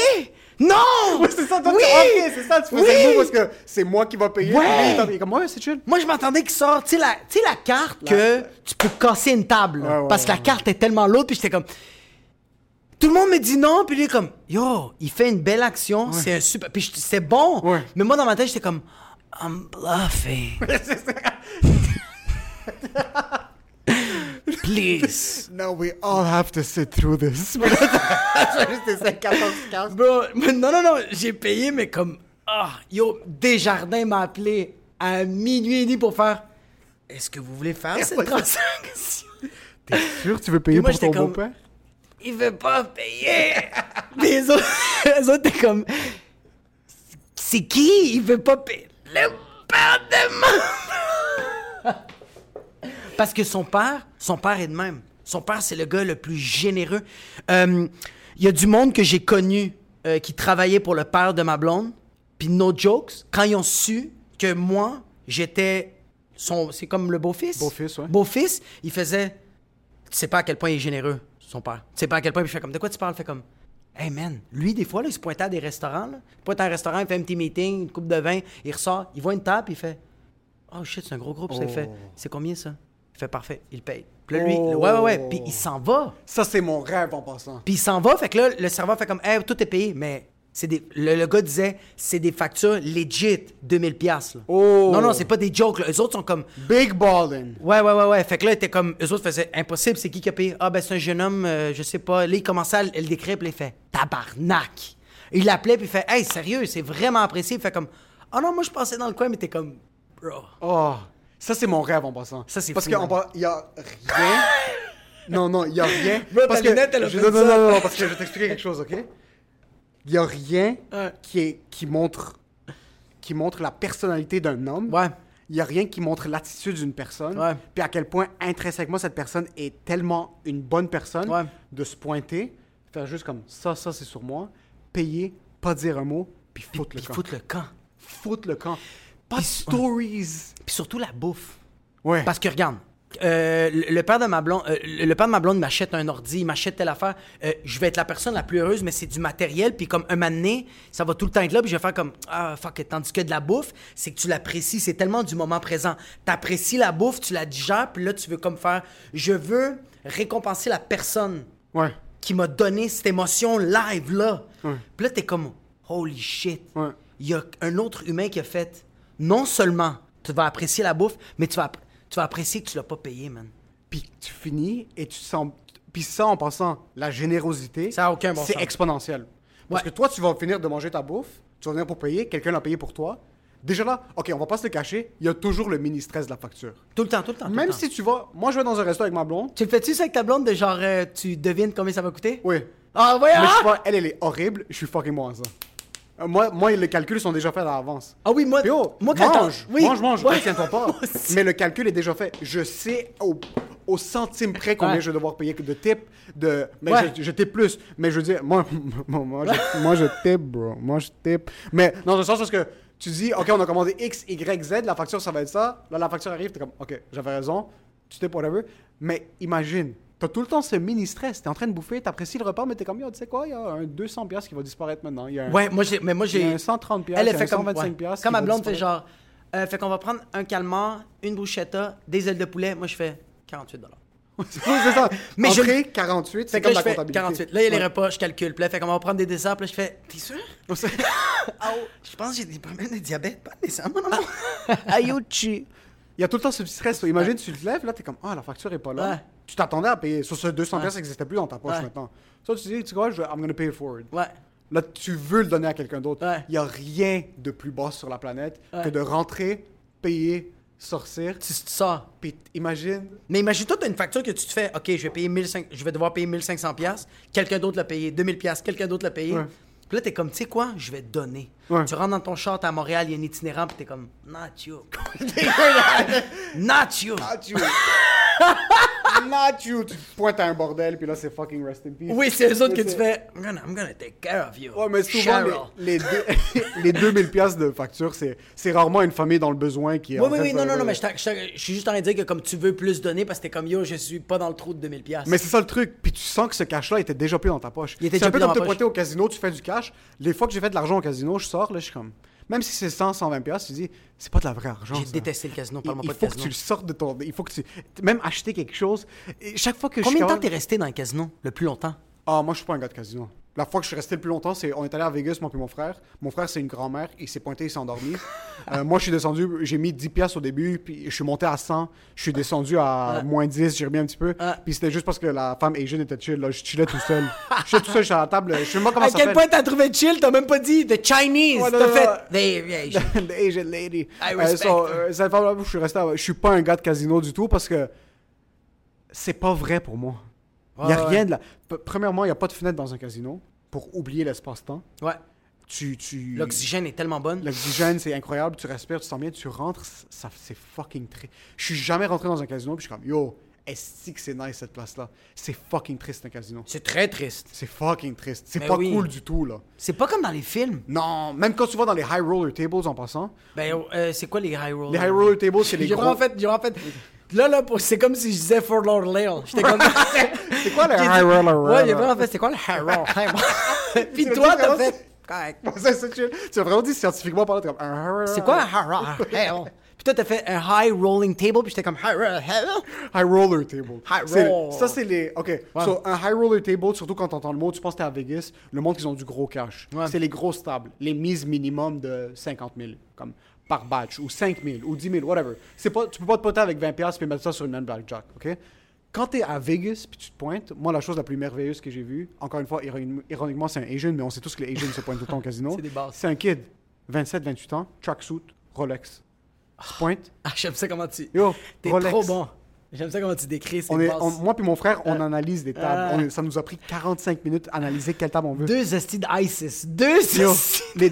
Non! Oui, c'est ça, toi, tu faisais le mot parce que c'est moi qui va payer. Oui, comme, ouais, c'est chill. Moi, je m'attendais qu'il sorte, tu sais, la carte que tu peux casser une table. Ouais, parce que la carte est tellement lourde. Puis j'étais comme, tout le monde me dit non. Puis lui, comme, yo, il fait une belle action. Ouais. C'est un super. Puis c'est bon. Ouais. Mais moi, dans ma tête, j'étais comme, I'm bluffing. Please. No, we all have to sit through this. Bro, non, j'ai payé, mais comme... Ah, yo, Desjardins m'a appelé à 12h30 pour faire... Est-ce que vous voulez faire cette transaction? T'es sûr que tu veux payer moi, pour ton beau-père? Il veut pas payer! Mais les autres, t'es comme... C'est qui? Il veut pas payer? Le père de moi! Parce que son père est de même. Son père, c'est le gars le plus généreux. Il y a du monde que j'ai connu qui travaillait pour le père de ma blonde. Puis no jokes, quand ils ont su que moi, j'étais son... C'est comme le beau-fils. Beau-fils, ouais. Beau-fils, il faisait... Tu sais pas à quel point il est généreux, son père. Tu sais pas à quel point... Puis je fais comme, de quoi tu parles? Il fait comme, hey man, lui, des fois, là, il se pointait à des restaurants. Là. Il pointe à un restaurant, il fait un petit meeting, une coupe de vin, il ressort, il voit une table, il fait... Oh shit, c'est un gros groupe, ça, il fait... C'est combien, ça? Il fait parfait, il paye. Puis là, lui, ouais, puis il s'en va. Ça, c'est mon rêve en passant. Puis il s'en va, fait que là, le serveur fait comme, hey, tout est payé, mais c'est des... le gars disait, c'est des factures legit, 2000$. Oh. Non, c'est pas des jokes, là. Eux autres sont comme... Big ballin'. Ouais. Fait que là, il était comme, eux autres faisaient, impossible, c'est qui a payé? Ah, ben, c'est un jeune homme, je sais pas. Là, il commençait à le décrire, puis il fait, tabarnak. Il l'appelait, puis il fait, hey, sérieux, c'est vraiment apprécié. Il fait comme, ah oh, non, moi, je passais dans le coin, mais t'es comme, bro. Oh. Ça, c'est mon rêve en passant. Ça, c'est parce qu'il y a rien. Non, il y a rien. Parce que... Non, parce que je vais t'expliquer quelque chose, OK? Il y a rien qui montre la personnalité d'un homme. Ouais. Il y a rien qui montre l'attitude d'une personne. Ouais. Puis à quel point, intrinsèquement, cette personne est tellement une bonne personne de se pointer, faire juste comme ça, c'est sur moi, payer, pas dire un mot, puis foutre le camp. Foutre le camp. Pas de stories. Puis surtout la bouffe. Ouais. Parce que regarde, le père de ma blonde, m'achète un ordi, il m'achète telle affaire. Je vais être la personne la plus heureuse, mais c'est du matériel. Puis comme un moment donné, ça va tout le temps être là. Puis je vais faire comme ah fuck it. Tandis que de la bouffe, c'est que tu l'apprécies. C'est tellement du moment présent. T'apprécies la bouffe, tu la digères. Puis là, tu veux comme faire. Je veux récompenser la personne qui m'a donné cette émotion live là. Ouais. Puis là, t'es comme holy shit. Ouais. Il y a un autre humain qui a fait. Non seulement tu vas apprécier la bouffe, mais tu vas apprécier que tu l'as pas payé, man. Puis tu finis et tu sens... Puis ça, en passant, la générosité, ça a aucun bon sens. Exponentiel. Parce que toi, tu vas finir de manger ta bouffe, tu vas venir pour payer, quelqu'un l'a payé pour toi. Déjà là, OK, on va pas se le cacher, il y a toujours le mini-stress de la facture. Tout le temps. Même si tu vas... Moi, je vais dans un resto avec ma blonde. Tu le fais-tu ça avec ta blonde, de genre, tu devines combien ça va coûter? Oui. Ah, voyons! Mais je vois, elle est horrible, je suis fucking moi à ça. Moi, les calculs sont déjà faits à l'avance. Ah oui, moi quand mange, ouais. Tiens-toi pas. Mais le calcul est déjà fait. Je sais au centime près combien je vais devoir payer de tip. Mais je tip plus. Mais je veux dire, moi, je tip, bro. Moi, je tip. Mais dans le sens parce que tu dis, OK, on a commandé X, Y, Z, la facture, ça va être ça. Là, la facture arrive, t'es comme, OK, j'avais raison. tu t'es whatever. Mais imagine, t'as tout le temps ce mini-stress. T'es en train de bouffer, t'apprécies le repas, mais t'es comme, yo, tu sais quoi, il y a un 200$ qui va disparaître maintenant. Il y a un, ouais, moi j'ai... Mais moi, j'ai... Il y a un 130$, il y a un 125$. Comme ma blonde fait genre, fait qu'on va prendre un calmant, une bruschetta, des ailes de poulet. Moi, je fais 48$. C'est ça. Mais entrée, 48, c'est comme la comptabilité. 48. Là, il y a les repas, je calcule. Puis là, fait qu'on va prendre des desserts. Puis là, je fais, t'es sûr? Je pense que j'ai des problèmes de diabète. Pas de dessert, non, non. Ayouchi. Il y a tout le temps ce petit stress. Imagine, tu te lèves, là, t'es comme, ah, la facture est pas là. Ouais. Tu t'attendais à payer. Sur ce 200$, ça n'existait plus dans ta poche maintenant. Ça, tu dis, tu vois, I'm gonna pay it forward. Ouais. Là, tu veux le donner à quelqu'un d'autre. Il n'y a rien de plus bas sur la planète que de rentrer, payer, sortir. Tu sors. Puis imagine. Mais imagine-toi, tu as une facture que tu te fais, OK, je vais devoir payer 1500$, quelqu'un d'autre l'a payé, 2000$, quelqu'un d'autre l'a payé. Ouais. Puis là, t'es comme, tu sais quoi, je vais te donner. Ouais. Tu rentres dans ton char, t'es à Montréal, il y a un itinérant, puis t'es comme, not you. Not you. Not you. Not you. Tu te pointes à un bordel, puis là, c'est fucking rest in peace. Oui, c'est eux autres que tu fais, I'm gonna take care of you. Ouais, mais souvent, les 2000$ de facture, c'est rarement une famille dans le besoin qui est. Oui, oui, non, mais je suis juste en train de dire que comme tu veux plus donner, parce que t'es comme, yo, je suis pas dans le trou de 2000$. Mais c'est ça le truc. Puis tu sens que ce cash-là était déjà plus dans ta poche. C'est un peu comme te pointer au casino, tu fais du cash. Les fois que j'ai fait de l'argent au casino, je sors, là, je suis comme. Même si c'est 100, 120$, tu dis, c'est pas de la vraie argent. J'ai détesté le casino, parle-moi pas de casino. Il faut que tu le sortes de ton... Il faut que tu... Même acheter quelque chose... Et chaque fois que Combien de temps t'es resté dans le casino, le plus longtemps? Ah, moi, je suis pas un gars de casino. La fois que je suis resté le plus longtemps, c'est... On est allé à Vegas, moi puis mon frère. Mon frère, c'est une grand-mère. Il s'est pointé, il s'est endormi. Moi, je suis descendu, j'ai mis 10$ au début, puis je suis monté à 100. Je suis descendu à moins 10, j'ai remis un petit peu. Puis c'était juste parce que la femme asienne était chill. Là, je chillais tout seul. Je suis à la table. Je sais même pas comment ça s'appelle. À quel point t'as trouvé chill? T'as même pas dit the Chinese. Ouais, t'as fait the Asian lady. I respect. Je suis pas un gars de casino du tout parce que c'est pas vrai pour moi. Il n'y a rien de là. Premièrement, il n'y a pas de fenêtre dans un casino pour oublier l'espace-temps. Ouais. L'oxygène est tellement bon. L'oxygène, c'est incroyable. Tu respires, tu sens bien, tu rentres. Ça, c'est fucking triste. Je suis jamais rentré dans un casino puis je suis comme, yo, est-ce que c'est nice cette place-là? C'est fucking triste un casino. C'est très triste. C'est fucking triste. C'est pas cool du tout, là. C'est pas comme dans les films. Non, même quand tu vas dans les high roller tables en passant. Ben, c'est quoi les high roller? Les high roller tables, c'est les gros... En fait... Là, c'est comme si je disais Fort Lauderdale. J'étais comme... C'est quoi le high roller? Ouais, j'ai vraiment fait, c'est quoi le high roller? Puis toi, t'as fait... Correct. Tu as vraiment dit scientifiquement parlant, t'es comme... C'est quoi un high roller? Puis toi, t'as fait un high rolling table, puis j'étais comme... High roller table. High roll. Ça, c'est les... OK. So, un high roller table, surtout quand t'entends le mot, tu penses que t'es à Vegas, le monde, ils ont du gros cash. C'est les grosses tables, les mises minimum de 50 000, comme... par batch, ou 5 000, ou 10 000, whatever. C'est pas, tu peux pas te poter avec 20$ puis mettre ça sur une man blackjack, OK? Quand t'es à Vegas puis tu te pointes, moi, la chose la plus merveilleuse que j'ai vue, encore une fois, ironiquement, c'est un Asian, mais on sait tous que les Asians se pointent tout le temps au casino. C'est des bases. C'est un kid, 27, 28 ans, tracksuit, Rolex. Se pointe. Ah, j'aime ça comment tu... Yo, t'es Rolex. Trop bon. J'aime ça comment tu décris ces bases. Moi puis mon frère, on analyse des tables. Ça nous a pris 45 minutes à analyser quelle table on veut. Deux hosties d'ISIS.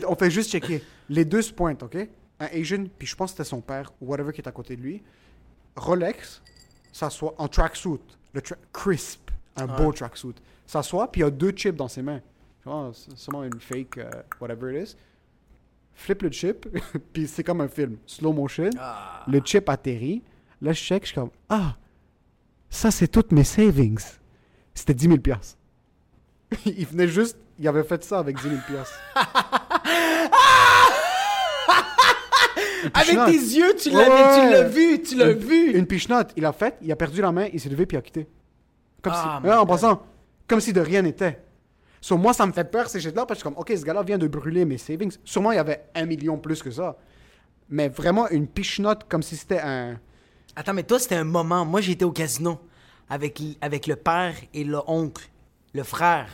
On fait juste checker. Les deux se pointent, OK? Un Asian, puis je pense que c'était son père, ou whatever, qui est à côté de lui. Rolex, s'assoit en tracksuit. Crisp, un beau tracksuit. S'assoit, puis il a 2 chips dans ses mains. Oh, c'est sûrement une fake, whatever it is. Flip le chip, puis c'est comme un film. Slow motion, le chip atterrit. Là, je check, je suis comme, ça, c'est toutes mes savings. C'était 10 000$. Il venait juste, il avait fait ça avec 10 000$. Avec tes yeux, tu l'as vu. Une pichenote. Il a fait, il a perdu la main, il s'est levé puis il a quitté. En passant, comme si de rien n'était. Sur moi, ça me fait peur ces choses-là parce que je suis comme, OK, ce gars-là vient de brûler mes savings. Sûrement, il y avait 1 million plus que ça. Mais vraiment, une pichenote comme si c'était un... Attends, mais toi, c'était un moment. Moi, j'étais au casino avec le père et le oncle, le frère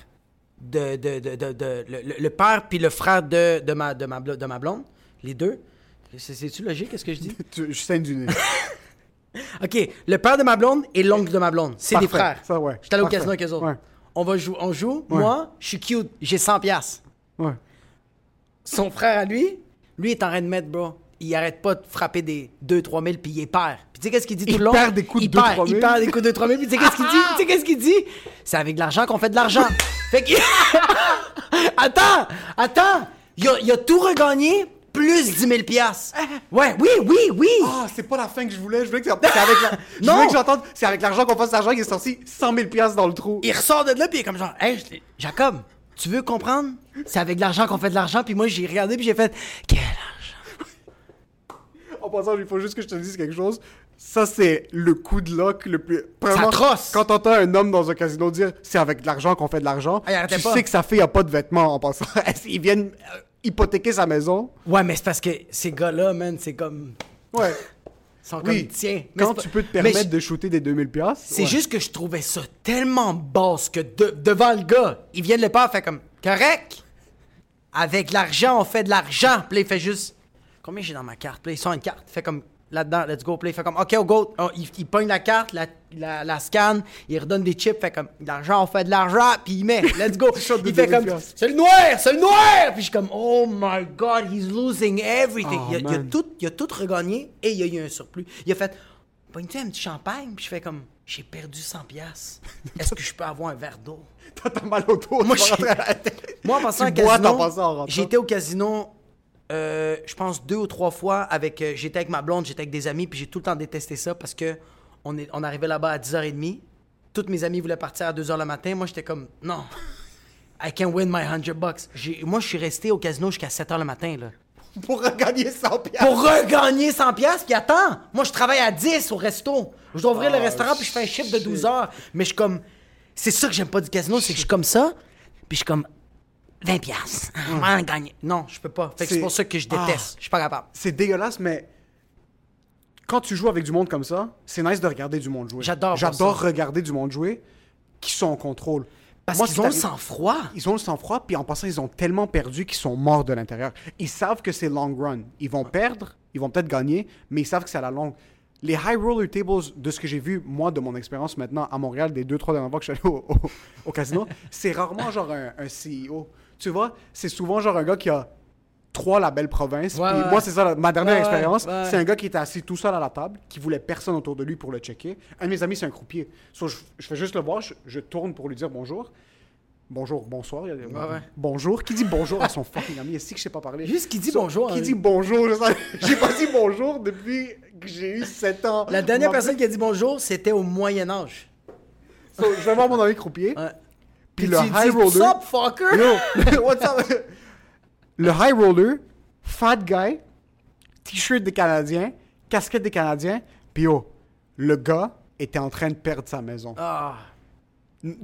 le père puis le frère de ma blonde, les deux. C'est-tu logique, qu'est-ce que je dis? Je saigne du nez. OK, le père de ma blonde et l'oncle de ma blonde. C'est parfait, des frères. Ça, ouais. Je suis allé au casino avec eux autres. Ouais. On joue. Ouais. Moi, je suis cute. J'ai 100$. Ouais. Son frère à lui est en train de mettre, bro. Il arrête pas de frapper des 2-3 000, puis il perd. Puis tu sais qu'est-ce qu'il dit tout le long? Il perd des coups de 2-3 000, puis tu sais qu'est-ce qu'il dit? Tu sais qu'est-ce qu'il dit? C'est avec de l'argent qu'on fait de l'argent. Fait que... Attends! Il a tout regagné... plus 10 000 $. Ouais, oui. Ah, oh, c'est pas la fin que je voulais. Je voulais que, c'est avec la... je voulais que j'entende. C'est avec l'argent qu'on fasse l'argent qui est sorti 100 000 $ dans le trou. Il ressort de là, puis il est comme genre, hey, Jacob, tu veux comprendre? C'est avec de l'argent qu'on fait de l'argent. Puis moi, j'ai regardé, puis j'ai fait, quel argent? En passant, il faut juste que je te dise quelque chose. Ça, c'est le coup de loc le plus... Premièrement, atroce! Quand t'entends un homme dans un casino dire « C'est avec de l'argent qu'on fait de l'argent », tu sais que sa fille a pas de vêtements en passant. Ils viennent hypothéquer sa maison. Ouais, mais c'est parce que ces gars-là, man, c'est comme... Ouais. Ils sont comme, tiens... Quand tu peux te permettre de shooter des 2000 $. C'est juste que je trouvais ça tellement basse que devant le gars, il vient de le faire, fait comme « Correct! Avec l'argent, on fait de l'argent! » Puis il fait juste « Combien j'ai dans ma carte? » Puis il sort une carte, fait comme... Là-dedans, let's go play. Fait comme, OK, on go. Oh, il pogne la carte, la scanne, il redonne des chips. Fait comme, l'argent, on fait de l'argent. Puis il met, let's go. Il fait comme, c'est le noir. Puis je suis comme, oh my God, he's losing everything. Oh, il a tout regagné et il y a eu un surplus. Il a fait, pogne-tu un petit champagne? Puis je fais comme, j'ai perdu 100 $. Est-ce que je peux avoir un verre d'eau? T'as mal au dos. Moi, en passant au casino, j'étais au casino... je pense 2 ou 3 fois avec j'étais avec ma blonde, j'étais avec des amis, puis j'ai tout le temps détesté ça parce que on arrivait là-bas à 10h30, toutes mes amies voulaient partir à 2h le matin, moi j'étais comme non, I can win my $100. Moi je suis resté au casino jusqu'à 7h le matin là. Pour regagner 100 $. Pour regagner 100 $, puis attends, moi je travaille à 10 au resto, je dois ouvrir le restaurant puis je fais un chiffre de 12h, mais je suis comme c'est ça que j'aime pas du casino, c'est que je suis comme ça, puis je suis comme 20 $. Mmh. Gagner. Non, je peux pas. Fait que c'est pour ça que je déteste. Je suis pas capable. C'est dégueulasse, mais quand tu joues avec du monde comme ça, c'est nice de regarder du monde jouer. J'adore regarder du monde jouer qui sont en contrôle. Parce qu'ils ont le sang-froid. Ils ont le sang-froid, puis en passant, ils ont tellement perdu qu'ils sont morts de l'intérieur. Ils savent que c'est long run. Ils vont perdre, ils vont peut-être gagner, mais ils savent que c'est à la longue. Les high roller tables, de ce que j'ai vu, moi, de mon expérience maintenant à Montréal, des 2-3 dernières fois que je suis allé au casino, c'est rarement genre un CEO. Tu vois, c'est souvent genre un gars qui a 3 labels province. Ouais, moi, c'est ça, ma dernière expérience. Ouais. C'est un gars qui était assis tout seul à la table, qui voulait personne autour de lui pour le checker. Un de mes amis, c'est un croupier. So, je fais juste le voir, je tourne pour lui dire bonjour. Bonjour, bonsoir. Bonjour. Qui dit bonjour à son fucking ami? Est-ce que je sais pas parler? Juste qui dit bonjour. Qui dit bonjour? J'ai pas dit bonjour depuis que j'ai eu 7 ans. La dernière personne qui a dit bonjour, c'était au Moyen-Âge. So, je vais voir mon ami croupier. Ouais. Puis le high roller. What's up, fucker? Yo, what's up? Le high roller, fat guy, t-shirt des Canadiens, casquette des Canadiens, puis yo, le gars était en train de perdre sa maison. Ah.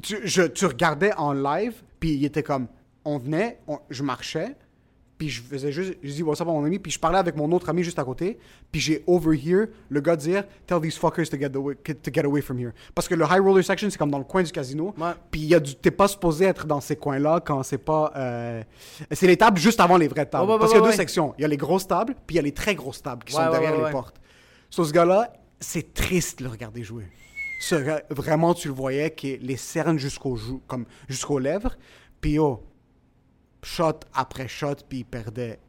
Tu regardais en live, puis il était comme, on venait, je marchais, puis je faisais juste, je dis what's up à mon ami, puis je parlais avec mon autre ami juste à côté, puis j'ai overhear le gars dire tell these fuckers to get away from here, parce que le high roller section c'est comme dans le coin du casino, puis t'es pas supposé être dans ces coins là quand c'est pas c'est les tables juste avant les vraies tables, parce qu'il y a deux sections, il y a les grosses tables puis il y a les très grosses tables qui sont derrière les portes. So ce gars là, c'est triste de le regarder jouer. Vraiment, tu le voyais qui les cernes jusqu'aux lèvres, puis shot après shot, puis il perdait.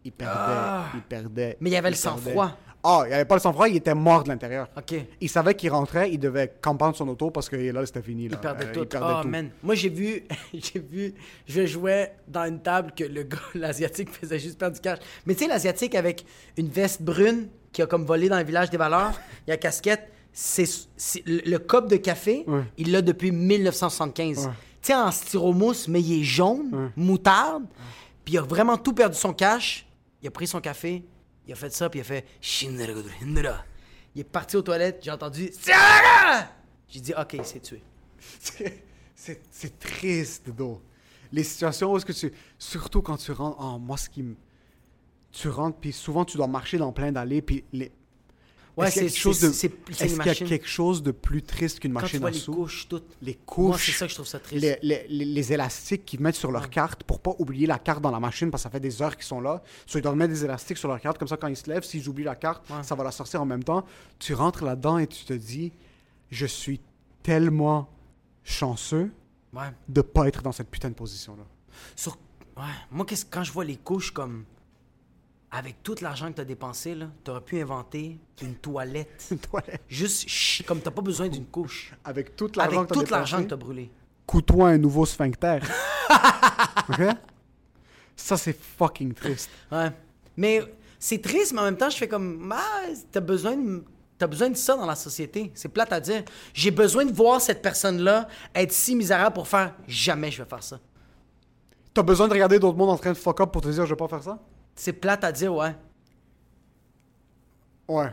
Mais il y avait le sang-froid. Il n'y avait pas le sang-froid, il était mort de l'intérieur. OK. Il savait qu'il rentrait, il devait comprendre son auto parce que là, c'était fini. Là. Il perdait tout. Man. Moi, j'ai vu, je jouais dans une table que le gars, l'Asiatique, faisait juste perdre du cash. Mais tu sais, l'Asiatique avec une veste brune qui a comme volé dans le village des valeurs, il y a casquette. C'est le cup de café, il l'a depuis 1975. Ouais. Tu sais, en styromousse, mais il est jaune, moutarde. Puis il a vraiment tout perdu son cash. Il a pris son café, il a fait ça, puis il a fait... Il est parti aux toilettes, j'ai entendu... J'ai dit, OK, il s'est tué. C'est triste, d'eau. Les situations où est-ce que tu... Surtout quand tu rentres... Tu rentres, puis souvent, tu dois marcher dans plein d'allées, puis... Ouais, est-ce qu'il y a quelque chose de plus triste qu'une machine à sous? Les couches, toutes. Les couches. Moi, c'est ça que je trouve ça triste. Les élastiques qu'ils mettent sur leur carte pour pas oublier la carte dans la machine parce que ça fait des heures qu'ils sont là. So, ils doivent mettre des élastiques sur leur carte. Comme ça, quand ils se lèvent, s'ils oublient la carte, ça va la sortir en même temps. Tu rentres là-dedans et tu te dis, je suis tellement chanceux de pas être dans cette putain de position-là. Moi, quand je vois les couches comme... Avec tout l'argent que t'as dépensé, là, t'aurais pu inventer une toilette. Une toilette. Juste, comme t'as pas besoin d'une couche. Avec tout l'argent que t'as dépensé. Avec tout l'argent que t'as brûlé. Coupe-toi un nouveau sphincter. OK? Ça, c'est fucking triste. Ouais. Mais c'est triste, mais en même temps, je fais comme, ah, t'as besoin de ça dans la société. C'est plate à dire. J'ai besoin de voir cette personne-là être si misérable pour faire jamais je vais faire ça. T'as besoin de regarder d'autres mondes en train de fuck up pour te dire je vais pas faire ça? C'est plate à dire, ouais. Ouais.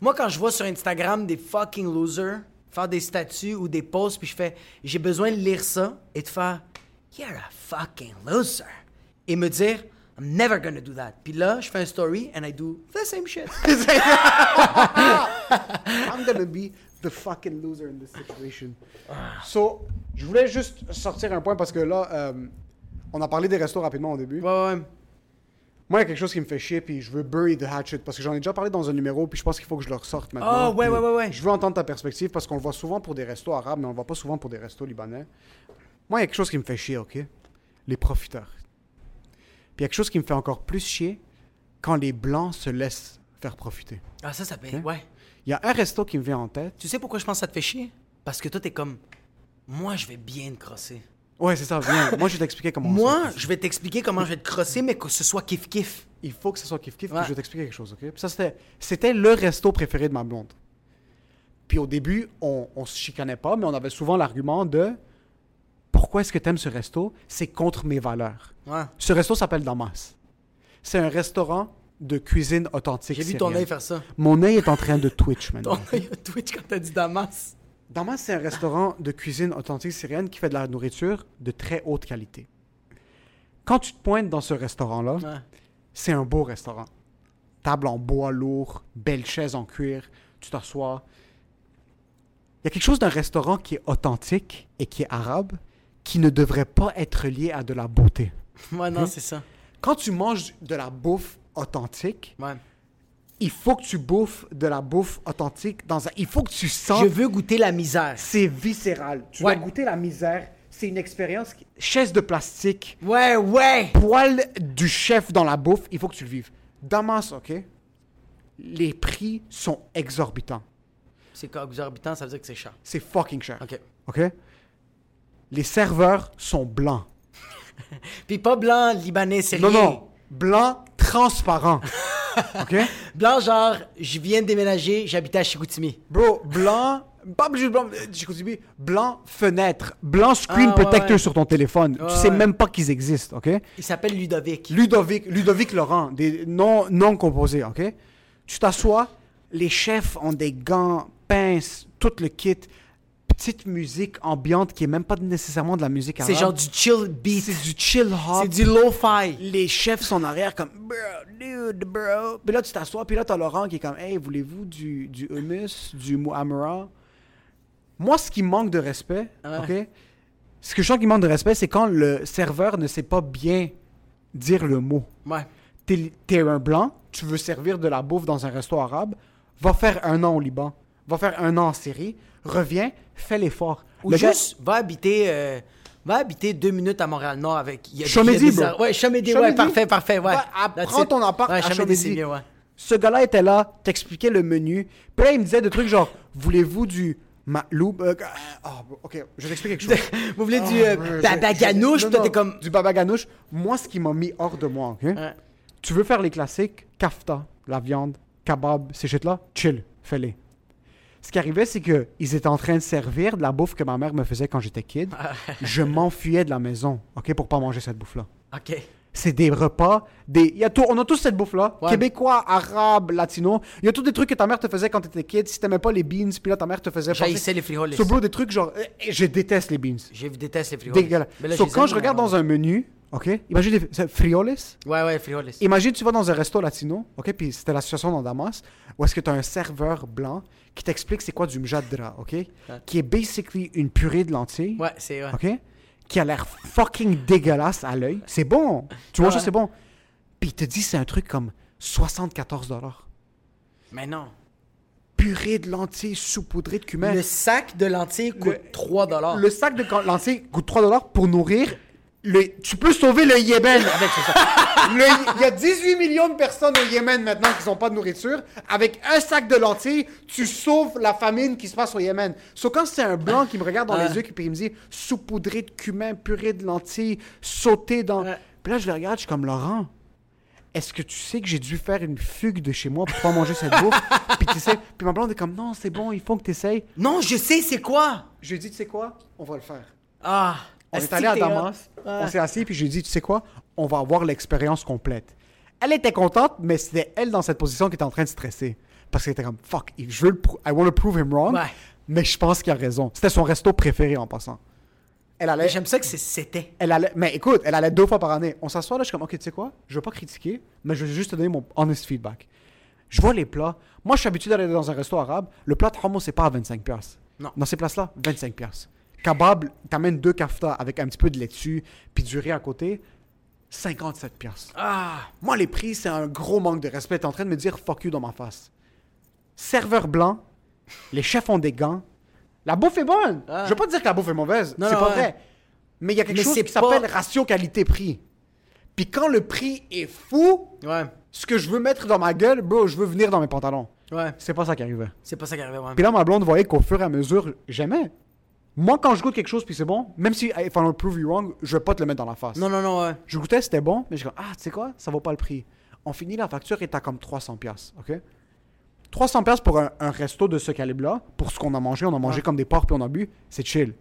Moi, quand je vois sur Instagram des fucking losers faire des statuts ou des posts, puis je fais j'ai besoin de lire ça et de faire you're a fucking loser. Et me dire I'm never gonna do that. Puis là, je fais un story and I do the same shit. I'm gonna be the fucking loser in this situation. So, je voulais juste sortir un point parce que là, on a parlé des restos rapidement au début. Ouais. Moi, il y a quelque chose qui me fait chier, puis je veux bury the hatchet, parce que j'en ai déjà parlé dans un numéro, puis je pense qu'il faut que je le ressorte maintenant. Ah, oh, ouais. Je veux entendre ta perspective, parce qu'on le voit souvent pour des restos arabes, mais on le voit pas souvent pour des restos libanais. Moi, il y a quelque chose qui me fait chier, OK? Les profiteurs. Puis il y a quelque chose qui me fait encore plus chier, quand les Blancs se laissent faire profiter. Ah, ça paye, okay? Ouais. Il y a un resto qui me vient en tête. Tu sais pourquoi je pense que ça te fait chier? Parce que toi, t'es comme, moi, je vais bien te crosser. Ouais, c'est ça, viens. Moi, je vais t'expliquer comment... je vais te crosser, mais que ce soit kiff-kiff. Il faut que ce soit kiff-kiff, ouais. Puis je vais t'expliquer quelque chose, OK? Puis ça, c'était le resto préféré de ma blonde. Puis au début, on se chicanait pas, mais on avait souvent l'argument de « Pourquoi est-ce que t'aimes ce resto? C'est contre mes valeurs. Ouais. » Ce resto s'appelle Damas. C'est un restaurant de cuisine authentique. J'ai vu ton œil faire ça. Mon œil est en train de Twitch maintenant. Ton œil a Twitch quand t'as dit Damas. Damas, c'est un restaurant de cuisine authentique syrienne qui fait de la nourriture de très haute qualité. Quand tu te pointes dans ce restaurant-là, ouais, c'est un beau restaurant. Table en bois lourd, belle chaise en cuir, tu t'assois. Il y a quelque chose d'un restaurant qui est authentique et qui est arabe qui ne devrait pas être lié à de la beauté. Ouais, non, c'est ça. Quand tu manges de la bouffe authentique... Ouais. Il faut que tu bouffes de la bouffe authentique. Il faut que tu sentes... Je veux goûter la misère. C'est viscéral. Tu vas goûter la misère. C'est une expérience... Chaise de plastique. Ouais. Poil du chef dans la bouffe. Il faut que tu le vives. Damas, OK? Les prix sont exorbitants. C'est quoi, exorbitant? Ça veut dire que c'est cher. C'est fucking cher. OK? Les serveurs sont blancs. Puis pas blanc libanais, c'est rien. Non. Blanc transparent. OK? Blanc, genre, je viens de déménager, j'habitais à Chicoutimi. Bro, blanc, pas obligé de blanc, Chicoutimi, blanc fenêtre, blanc screen protector sur ton téléphone. Tu sais même pas qu'ils existent, OK? Il s'appelle Ludovic Laurent, des noms non composés, OK? Tu t'assois, les chefs ont des gants, pinces, tout le kit, petite musique ambiante qui est même pas nécessairement de la musique arabe. C'est genre du chill beat. C'est du chill hop. C'est du lo-fi. Les chefs sont en arrière comme « Bro, dude, bro ». Puis là, tu t'assois, puis là, t'as Laurent qui est comme « Hey, voulez-vous du hummus, du mu'amara ». Moi, ce qui manque de respect, OK? Ce que je sens qui manque de respect, c'est quand le serveur ne sait pas bien dire le mot. Ouais. T'es un blanc, tu veux servir de la bouffe dans un resto arabe, va faire un an au Liban, va faire un an en Syrie, reviens, fais l'effort. Ou juste, va habiter 2 minutes à Montréal-Nord avec... Chomedy, bro. Ouais, Chomedy, ouais, parfait, ouais. Prends ton appart à Chomedy. Ouais. Ce gars-là était là, t'expliquait le menu, puis là, il me disait des trucs genre, voulez-vous du... OK, je t'explique quelque chose. Vous voulez du babaganouche? Toi, t'es comme... Du babaganouche. Moi, ce qui m'a mis hors de moi, OK? Ouais. Tu veux faire les classiques, kafta, la viande, kebab, ces shit-là, chill, fais-les. Ce qui arrivait, c'est qu'ils étaient en train de servir de la bouffe que ma mère me faisait quand j'étais kid. Je m'enfuyais de la maison, OK, pour pas manger cette bouffe-là. OK. C'est des repas, on a tous cette bouffe-là. Ouais. Québécois, arabe, latino. Il y a tous des trucs que ta mère te faisait quand t'étais kid. Si t'aimais pas les beans, puis là, ta mère te faisait... J'haïssais les frijoles. Des trucs genre... Je déteste les beans. Je déteste les frijoles. Dégueulasse. Quand je regarde dans un menu... OK? Imagine des frijoles. Ouais, frijoles. Imagine, tu vas dans un resto latino, OK? Puis c'était la situation dans Damas, où est-ce que tu as un serveur blanc qui t'explique c'est quoi du mjadra, OK? Ouais. Qui est basically une purée de lentilles. Ouais, c'est vrai. OK? Qui a l'air fucking dégueulasse à l'œil. C'est bon! Tu vois, ça, c'est bon. Puis il te dit c'est un truc comme $74. Mais non. Purée de lentilles saupoudrée de cumin. Le sac de lentilles coûte $3. Le sac de lentilles coûte $3 pour nourrir. Tu peux sauver le Yémen avec ça. Il y a 18 millions de personnes au Yémen maintenant qui n'ont pas de nourriture. Avec un sac de lentilles, tu sauves la famine qui se passe au Yémen. Sauf quand c'est un blanc qui me regarde dans les yeux et il me dit « saupoudré de cumin, purée de lentilles, sauté dans... » Puis là, je le regarde, je suis comme « Laurent, est-ce que tu sais que j'ai dû faire une fugue de chez moi pour pas manger cette bouffe? Puis t'essayes. Puis ma blonde est comme, non, c'est bon, il faut que t'essayes. Non, je sais, c'est quoi? Je lui ai dit, tu sais quoi? On va le faire. Ah! On est allé à Damas, on s'est assis, puis je lui ai dit, tu sais quoi? On va avoir l'expérience complète. Elle était contente, mais c'était elle dans cette position qui était en train de stresser. Parce qu'elle était comme, fuck, je veux le I want to prove him wrong, ouais. Mais je pense qu'il a raison. C'était son resto préféré en passant. Elle allait... J'aime ça que c'était. Elle allait... Mais écoute, elle allait 2 fois par année. On s'assoit là, je suis comme, ok, tu sais quoi? Je veux pas critiquer, mais je veux juste te donner mon honest feedback. Je vois les plats. Moi, je suis habitué d'aller dans un resto arabe. Le plat de hummus, c'est pas à 25$. Non. Dans ces places-là, 25$. Kebab, t'amènes 2 kaftas avec un petit peu de laitue puis du riz à côté. 57$. Ah! Moi, les prix, c'est un gros manque de respect. T'es en train de me dire fuck you dans ma face. Serveur blanc, les chefs ont des gants. La bouffe est bonne. Ah. Je veux pas te dire que la bouffe est mauvaise. Non, c'est pas vrai. Mais il y a quelque chose qui s'appelle ratio qualité-prix. Puis quand le prix est fou, ce que je veux mettre dans ma gueule, bro, je veux venir dans mes pantalons. Ouais. C'est pas ça qui arrivait. Ouais. Puis là, ma blonde voyait qu'au fur et à mesure, j'aimais. Moi, quand je goûte quelque chose puis c'est bon, même si if I don't prove you wrong, je vais pas te le mettre dans la face. Non, ouais. Je goûtais, c'était bon, mais je dis, ah, tu sais quoi, ça vaut pas le prix. On finit la facture et t'as comme 300$, ok? 300$ pour un resto de ce calibre-là, pour ce qu'on a mangé, comme des porcs puis on a bu, c'est chill.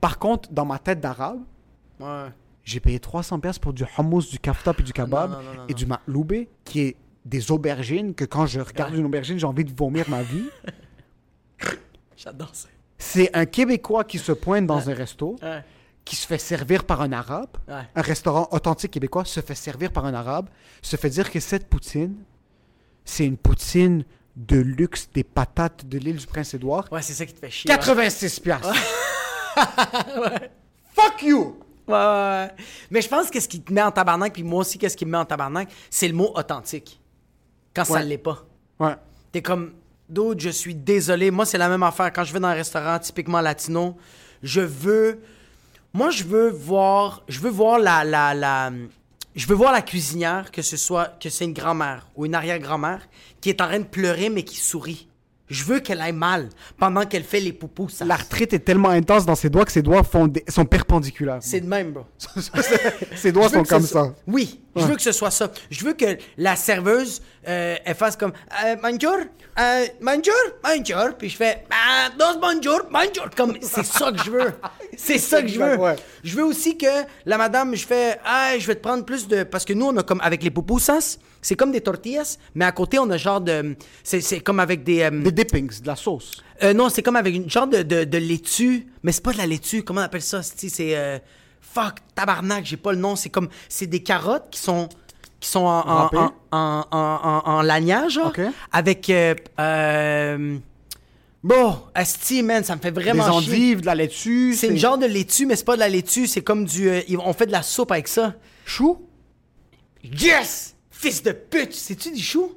Par contre, dans ma tête d'arabe, j'ai payé 300$ pour du hummus, du kafta puis du kebab et du maqloubé, qui est des aubergines que quand je regarde une aubergine, j'ai envie de vomir ma vie. J'adore ça. C'est un Québécois qui se pointe dans un resto, qui se fait servir par un Arabe. Ouais. Un restaurant authentique québécois se fait servir par un Arabe, se fait dire que cette poutine, c'est une poutine de luxe des patates de l'île du Prince-Édouard. Ouais, c'est ça qui te fait chier. 86$. Ouais. Fuck you! Ouais. Mais je pense que ce qui te met en tabarnak, puis moi aussi, qu'est-ce qui me met en tabarnak, c'est le mot authentique. Quand ça l'est pas. Ouais. T'es comme... D'autres, je suis désolé. Moi, c'est la même affaire. Quand je vais dans un restaurant typiquement latino, je veux voir la cuisinière, que c'est une grand-mère ou une arrière-grand-mère, qui est en train de pleurer mais qui sourit. Je veux qu'elle aille mal pendant qu'elle fait les poupous. L'arthrite est tellement intense dans ses doigts que ses doigts sont perpendiculaires. C'est de même, bro. Ses doigts sont comme ça. Oui, ouais. Je veux que ce soit ça. Je veux que la serveuse, elle fasse comme « Manjur » puis je fais « Dos manjur ». Comme, c'est ça que je veux. C'est ça que je veux. Ouais. Je veux aussi que la madame, je fais « Ah, je vais te prendre plus de... » Parce que nous, on a comme avec les pupusas, c'est comme des tortillas, mais à côté, on a genre de... C'est comme avec des dippings, de la sauce. Non, c'est comme avec une genre de laitue, mais c'est pas de la laitue. Comment on appelle ça? C'est... fuck, tabarnak, j'ai pas le nom. C'est comme... C'est des carottes qui sont en lagnage, genre, okay. Avec... Bon, asti, man, ça me fait vraiment chier. Des endives, de la laitue. C'est une genre de laitue, mais c'est pas de la laitue. C'est comme du... on fait de la soupe avec ça. Chou? Yes! Fils de pute! C'est-tu du chou?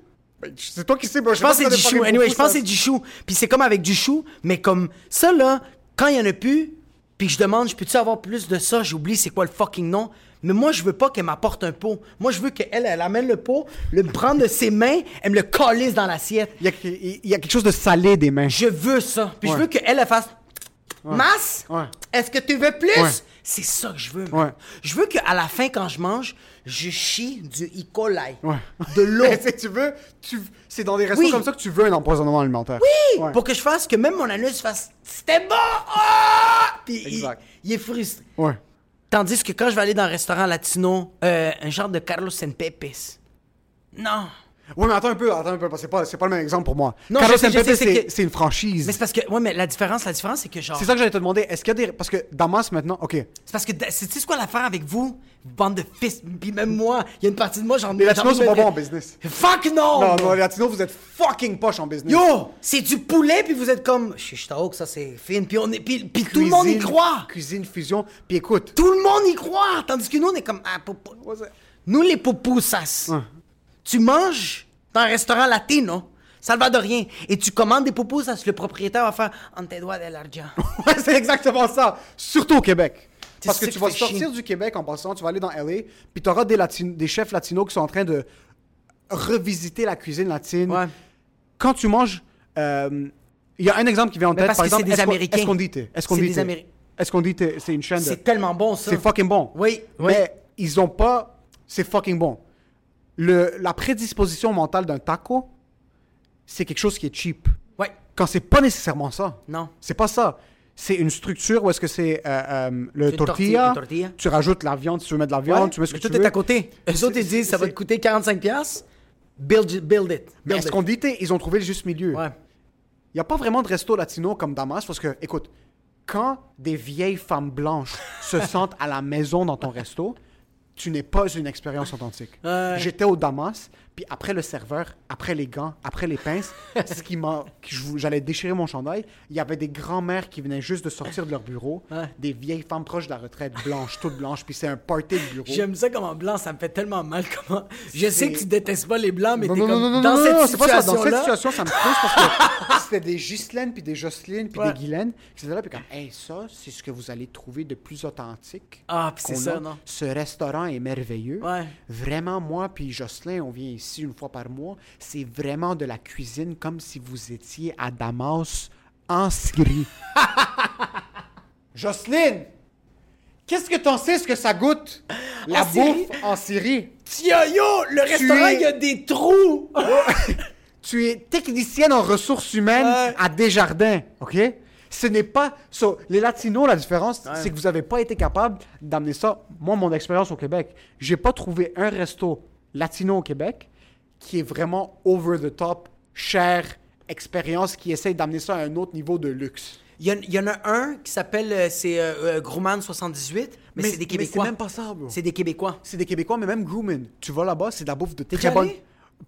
C'est toi qui sais, moi. Je pense que c'est du chou. Anyway, je pense que c'est du chou. Puis c'est comme avec du chou, mais comme ça, là, quand il y en a plus, puis je demande, je peux-tu avoir plus de ça? J'oublie c'est quoi le fucking nom. Mais moi, je veux pas qu'elle m'apporte un pot. Moi, je veux qu'elle amène le pot, le prend de ses mains, elle me le calisse dans l'assiette. Il y a quelque chose de salé des mains. Je veux ça. Puis je veux qu'elle fasse... Ouais. Masse? Ouais. Est-ce que tu veux plus? Ouais. C'est ça que je veux. Ouais. Je veux qu'à la fin, quand je mange, je chie du E. coli. Ouais. De l'eau. C'est dans des restos comme ça que tu veux un empoisonnement alimentaire. Oui! Ouais. Pour que je fasse que même mon anus fasse « C'était bon! Oh! » Puis il est frustré. Ouais. Tandis que quand je vais aller dans un restaurant latino, un genre de Carlos San Pepes. Non! Oui, mais attends un peu, c'est pas le même exemple pour moi. Non, Carlos San Pepes, c'est une franchise. Mais c'est parce que, mais la différence, c'est que genre... C'est ça que j'allais te demander, est-ce qu'il y a des... Parce que Damas, maintenant, OK. C'est parce que, tu sais quoi l'affaire avec vous? Bande de fils, puis même moi, il y a une partie de moi, genre... Les Latinos sont pas bons en business. Fuck non! Non, les Latinos, vous êtes fucking poche en business. Yo! C'est du poulet, puis vous êtes comme... Chitao, que ça, c'est fine, puis tout le monde y croit. Cuisine, fusion, puis écoute. Tout le monde y croit, tandis que nous, on est comme... Nous, les pupusas. Tu manges dans un restaurant latino, salvadorien, et tu commandes des pupusas, le propriétaire va faire « On te doit de l'argent ». Ouais, c'est exactement ça, surtout au Québec. Parce que tu vas sortir du Québec en passant, tu vas aller dans LA, puis tu auras des chefs latinos qui sont en train de revisiter la cuisine latine. Ouais. Quand tu manges, il y a un exemple qui vient en tête, par exemple, Escondite, c'est une chaîne de... C'est tellement bon, ça. C'est fucking bon. Oui. Mais ils ont pas... C'est fucking bon. la prédisposition mentale d'un taco, c'est quelque chose qui est cheap. Ouais. Quand c'est pas nécessairement ça. Non. C'est pas ça. C'est une structure où est-ce que c'est le tortilla, tu rajoutes la viande, si tu veux mettre de la viande, ouais, tu mets ce que tu veux. Tout est à côté. Eux autres, ils disent ça va te coûter 45$, build it. Mais est-ce qu'on dit, ils ont trouvé le juste milieu. Ouais. Il n'y a pas vraiment de resto latino comme Damas parce que, écoute, quand des vieilles femmes blanches se sentent à la maison dans ton resto, tu n'es pas une expérience authentique. J'étais au Damas, puis après le serveur, après les gants, après les pinces, ce qui m'a, j'allais déchirer mon chandail, il y avait des grands-mères qui venaient juste de sortir de leur bureau, des vieilles femmes proches de la retraite, blanches, toutes blanches, puis c'est un party de bureau. J'aime ça comme en blanc, ça me fait tellement mal. Comment... Je sais que tu détestes pas les blancs, mais non, t'es non, comme non, dans non, cette situation-là. Dans cette situation, ça me pousse parce que c'était des Ghislaine, puis des Jocelyne, puis des Guylaine, qui étaient là, puis comme, hey, ça, c'est ce que vous allez trouver de plus authentique. Ah, puis c'est ça, non? Ce restaurant est merveilleux. Ouais. Vraiment, moi, puis Jocelyne, on vient ici. Une fois par mois, c'est vraiment de la cuisine comme si vous étiez à Damas en Syrie. Jocelyne, qu'est-ce que t'en sais ce que ça goûte la bouffe en Syrie? Yo, le restaurant, il y a des trous! Tu es technicienne en ressources humaines à Desjardins, OK? Ce n'est pas... So, les Latinos, la différence, c'est que vous n'avez pas été capable d'amener ça. Moi, mon expérience au Québec, j'ai pas trouvé un resto latino au Québec qui est vraiment over the top, chère expérience, qui essaye d'amener ça à un autre niveau de luxe. Il y en a un qui s'appelle, c'est Grooman 78, mais c'est des Québécois. Mais c'est même pas ça, bro. C'est des Québécois. C'est des Québécois, mais même Grooman. Tu vas là-bas, c'est de la bouffe de très bonne...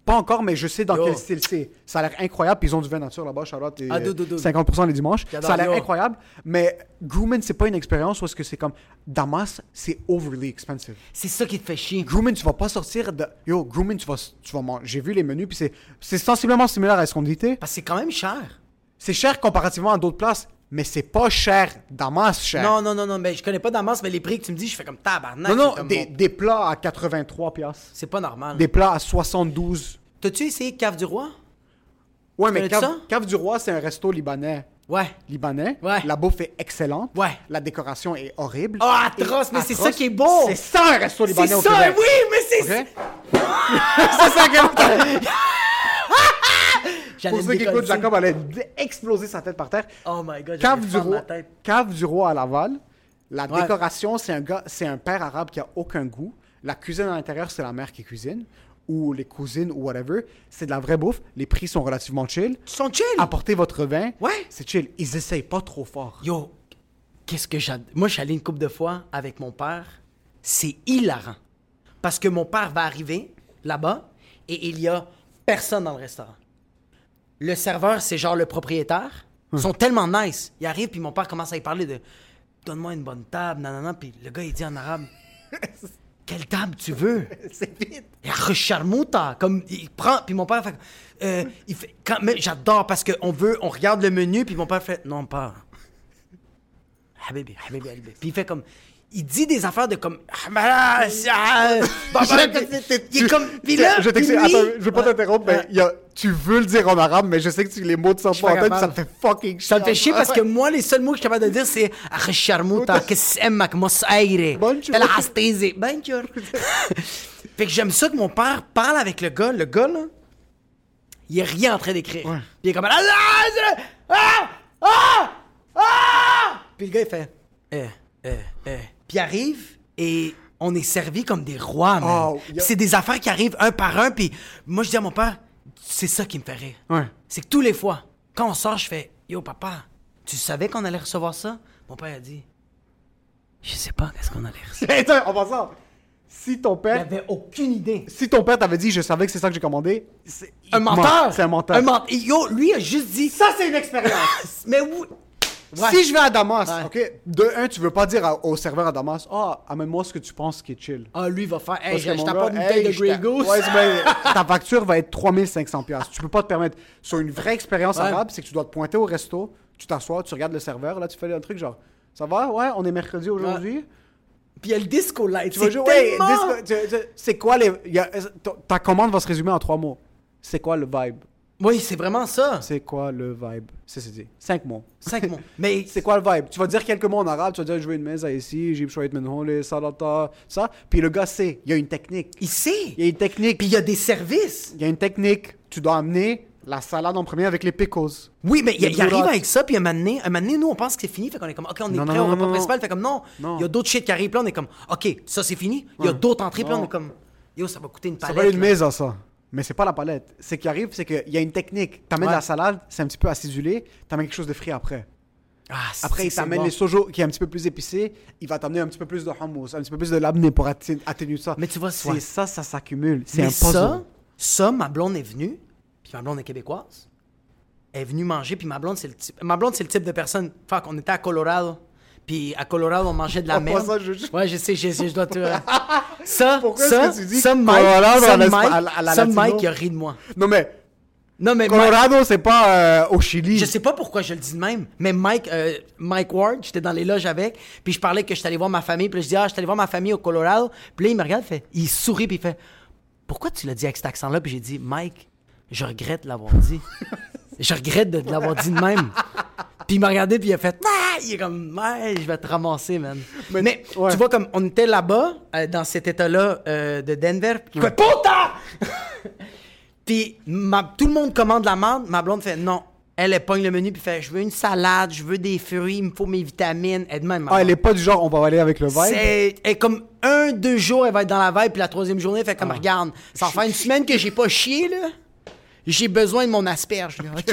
Pas encore, mais je sais dans quel style c'est. Ça a l'air incroyable, puis ils ont du vin nature là-bas, Charlotte, 50% les dimanches. Ça a l'air incroyable, mais Grooman, c'est pas une expérience où est-ce que c'est comme... Damas, c'est overly expensive. C'est ça qui te fait chier. Grooman, tu vas pas sortir de... Yo, Grooman, tu vas manger. J'ai vu les menus, puis c'est sensiblement similaire à ce qu'on dit. Parce que c'est quand même cher. C'est cher comparativement à d'autres places, mais c'est pas cher. Damas, cher. Non, mais je connais pas Damas, mais les prix que tu me dis, je fais comme tabarnak. Non, des plats à 83$. C'est pas normal. Des plats à 72$. T'as-tu essayé Cave du Roi? Ouais, mais Cave du Roi, c'est un resto libanais. Ouais. Libanais. Ouais. La bouffe est excellente. Ouais. La décoration est horrible. Oh, atroce, mais c'est ça qui est beau. C'est ça un resto libanais au Québec. C'est ça, oui, mais c'est... Okay? C'est ça que... Pour ceux qui écoutent, Jacob allait exploser sa tête par terre. Oh my God, Cave du Roi à Laval. La décoration, c'est un père arabe qui a aucun goût. La cuisine à l'intérieur, c'est la mère qui cuisine. Ou les cousines, ou whatever. C'est de la vraie bouffe. Les prix sont relativement chill. Ils sont chill. Apportez votre vin. Ouais. C'est chill. Ils essayent pas trop fort. Yo, qu'est-ce que j'adore. Moi, je suis allé une couple de fois avec mon père. C'est hilarant. Parce que mon père va arriver là-bas et il y a personne dans le restaurant. Le serveur, c'est genre le propriétaire. Ils sont tellement nice. Ils arrivent, puis mon père commence à y parler de « Donne-moi une bonne table, nanana. » Puis le gars, il dit en arabe « Quelle table tu veux? » C'est vite. Il recharmouta. Comme, il prend, puis mon père fait... j'adore parce qu'on veut... On regarde le menu, puis mon père fait « Non, pas. Habibi. » Puis il fait comme... Il dit des affaires de comme... Il est comme... Puis là, je t'explique. Attends, je veux pas t'interrompre, mais il y a... Tu veux le dire en arabe, mais je sais que les mots te sortent pas en tête, ça me fait fucking chier. Ça me fait chier parce que moi, les seuls mots que je suis capable de dire, c'est Acharmouta, Kessemak, Mosaire, Telastese, Banjur. Fait que j'aime ça que mon père parle avec le gars. Le gars, là, il est rien en train d'écrire. Ouais. Puis il est comme... Puis le gars, il fait... Puis il arrive et... On est servi comme des rois, man. C'est des affaires qui arrivent un par un, puis moi, je dis à mon père... C'est ça qui me fait rire. Ouais. C'est que tous les fois, quand on sort, je fais « Yo, papa, tu savais qu'on allait recevoir ça? » Mon père a dit « Je sais pas qu'est-ce qu'on allait recevoir. » En passant, si ton père... Il n'avait aucune idée. Si ton père t'avait dit « Je savais que c'est ça que j'ai commandé... » Un menteur! C'est un menteur. Yo, lui, il a juste dit « Ça, c'est une expérience! » Mais oui... Ouais. Si je vais à Damas, OK, de un, tu veux pas dire au serveur à Damas, « Ah, amène-moi ce que tu penses qui est chill. » Ah, lui, il va faire, « Hey, je t'apporte une bouteille de Grey Goose. » Ta facture va être 3500$. Tu peux pas te permettre. Sur une vraie expérience arabe, c'est que tu dois te pointer au resto, tu t'assois, tu regardes le serveur, là, tu fais un truc genre, « Ça va? Ouais, on est mercredi aujourd'hui. Ouais. » Puis il y a le disco light. Tu vas tellement... Disco, c'est quoi les... ta commande va se résumer en 3 mots. C'est quoi le vibe? Oui, c'est vraiment ça. C'est quoi le vibe? C'est dit. 5 mots. 5 mots. Mais c'est quoi le vibe? Tu vas dire quelques mots en arabe, tu vas dire je veux une mesa ici, j'ai besoin de menhole, salata, ça. Puis le gars sait, il y a une technique. Il sait. Il y a une technique. Puis il y a des services. Il y a une technique. Tu dois amener la salade en premier avec les pickles. Oui, mais il arrive avec ça, puis un moment donné, nous, on pense que c'est fini, fait qu'on est comme, OK, on est prêt au repas principal, fait comme, non, il y a d'autres shit qui arrivent, là, on est comme, OK, ça, c'est fini, il y a d'autres entrées, puis là, on est comme, yo, ça va coûter une palette. Ça va être une mesa, ça. Mais c'est pas la palette. Ce qui arrive, c'est qu'il y a une technique. T'amènes la salade, c'est un petit peu acidulé, t'amènes quelque chose de frit après. Après, il t'amène les sojos qui est un petit peu plus épicé, il va t'amener un petit peu plus de hummus, un petit peu plus de labneh pour atténuer ça. Mais tu vois, c'est ça, ça s'accumule. C'est un puzzle. Ça, ma blonde est venue. Puis ma blonde est québécoise. Elle est venue manger, puis ma blonde, c'est le type de personne... Fuck, on était à Colorado. Puis à Colorado, on mangeait de la merde. Ça, ouais, je sais, je dois te... Ça, pourquoi ça, est-ce que tu dis ça, Mike, il a ri de moi. Non, mais Colorado, Mike, c'est pas au Chili. Je sais pas pourquoi je le dis de même, mais Mike Ward, j'étais dans les loges avec, puis je parlais que j'étais allé voir ma famille, puis je dis, j'étais allé voir ma famille au Colorado. Puis là, il me regarde, il sourit, puis il fait, pourquoi tu l'as dit avec cet accent-là? Puis j'ai dit, Mike... Je regrette de l'avoir dit. Je regrette de l'avoir dit de même. Puis il m'a regardé, puis il a fait... Ah! Il est comme... Je vais te ramasser, man. Mais ouais. Tu vois, comme on était là-bas, dans cet état-là de Denver. Puis il fait... Putain! Puis tout le monde commande la merde. Ma blonde fait... Non. Elle pogne le menu, puis fait... Je veux une salade, je veux des fruits, il me faut mes vitamines. Elle demande... Elle est pas du genre... On va aller avec le vibe. Elle est comme... 1, 2 jours, elle va être dans la vibe. Puis la 3e journée, elle fait comme... Regarde, ça fait une semaine que j'ai pas chié, là. J'ai besoin de mon asperge, là, OK?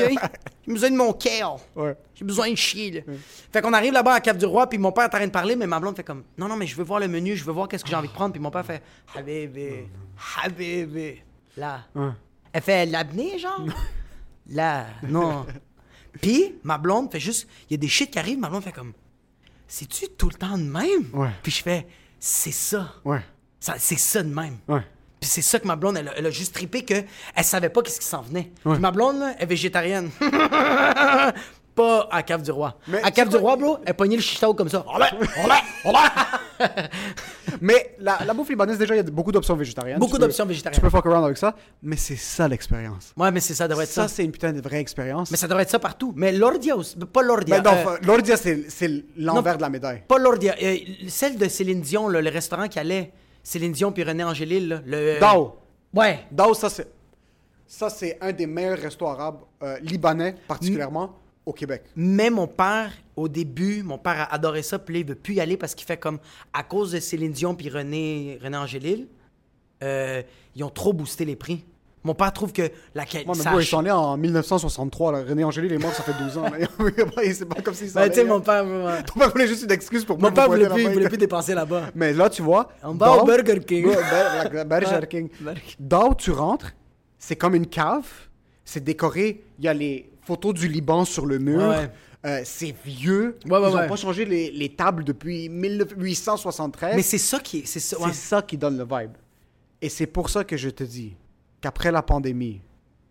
J'ai besoin de mon kale. Ouais. J'ai besoin de chier, là. Ouais. Fait qu'on arrive là-bas à Cave du Roi, puis mon père est en train de parler, mais ma blonde fait comme, non, mais je veux voir le menu, je veux voir qu'est-ce que j'ai envie de prendre. Puis mon père fait, Habibi, là. Ouais. Elle fait, l'abnée, genre? Là, non. Puis ma blonde fait juste, il y a des shit qui arrivent, ma blonde fait comme, c'est-tu tout le temps de même? Ouais. Puis je fais, c'est ça. Ouais. Ça, c'est ça de même. Ouais. Puis c'est ça que ma blonde, elle a juste trippé que elle savait pas qu'est-ce qui s'en venait. Ouais. Puis ma blonde, là, elle est végétarienne. Pas à Cave du Roi. Mais à Cave du Roi, bro, elle pognait le shitao comme ça. Olé! Mais la bouffe libanaise, déjà, il y a beaucoup d'options végétariennes. Tu peux fuck around avec ça, mais c'est ça l'expérience. Ouais, mais ça devrait être ça. Ça, c'est une putain de vraie expérience. Mais ça devrait être ça partout. Mais l'ordia aussi. Pas l'ordia. Mais non, l'ordia, c'est l'envers de la médaille. Pas l'ordia. Celle de Céline Dion, là, le restaurant qui allait... Céline Dion puis René Angélil, là, le... Dao. Ouais. Dao, ça, c'est un des meilleurs restos arabes, libanais particulièrement, au Québec. Mais mon père, au début, a adoré ça, puis il veut plus y aller parce qu'il fait comme... À cause de Céline Dion puis René Angélil, ils ont trop boosté les prix. Mon père trouve que la qualité... Moi, ils sont allés en 1963. Là. René Angélil est mort, ça fait 12 ans. C'est pas comme s'il s'en allait. Tu sais, mon père... Ton père voulait juste une excuse pour... Mon père voulait plus dépenser là-bas. Mais là, tu vois... On va au Burger King. Burger King. D'où tu rentres, c'est comme une cave. C'est décoré. Il y a les photos du Liban sur le mur. Ouais. C'est vieux. Ils n'ont pas changé les tables depuis 1873. Mais c'est ça qui... C'est ça qui donne le vibe. Et c'est pour ça que je te dis... qu'après la pandémie,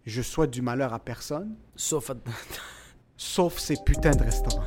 je souhaite du malheur à personne. Sauf ces putains de restaurants.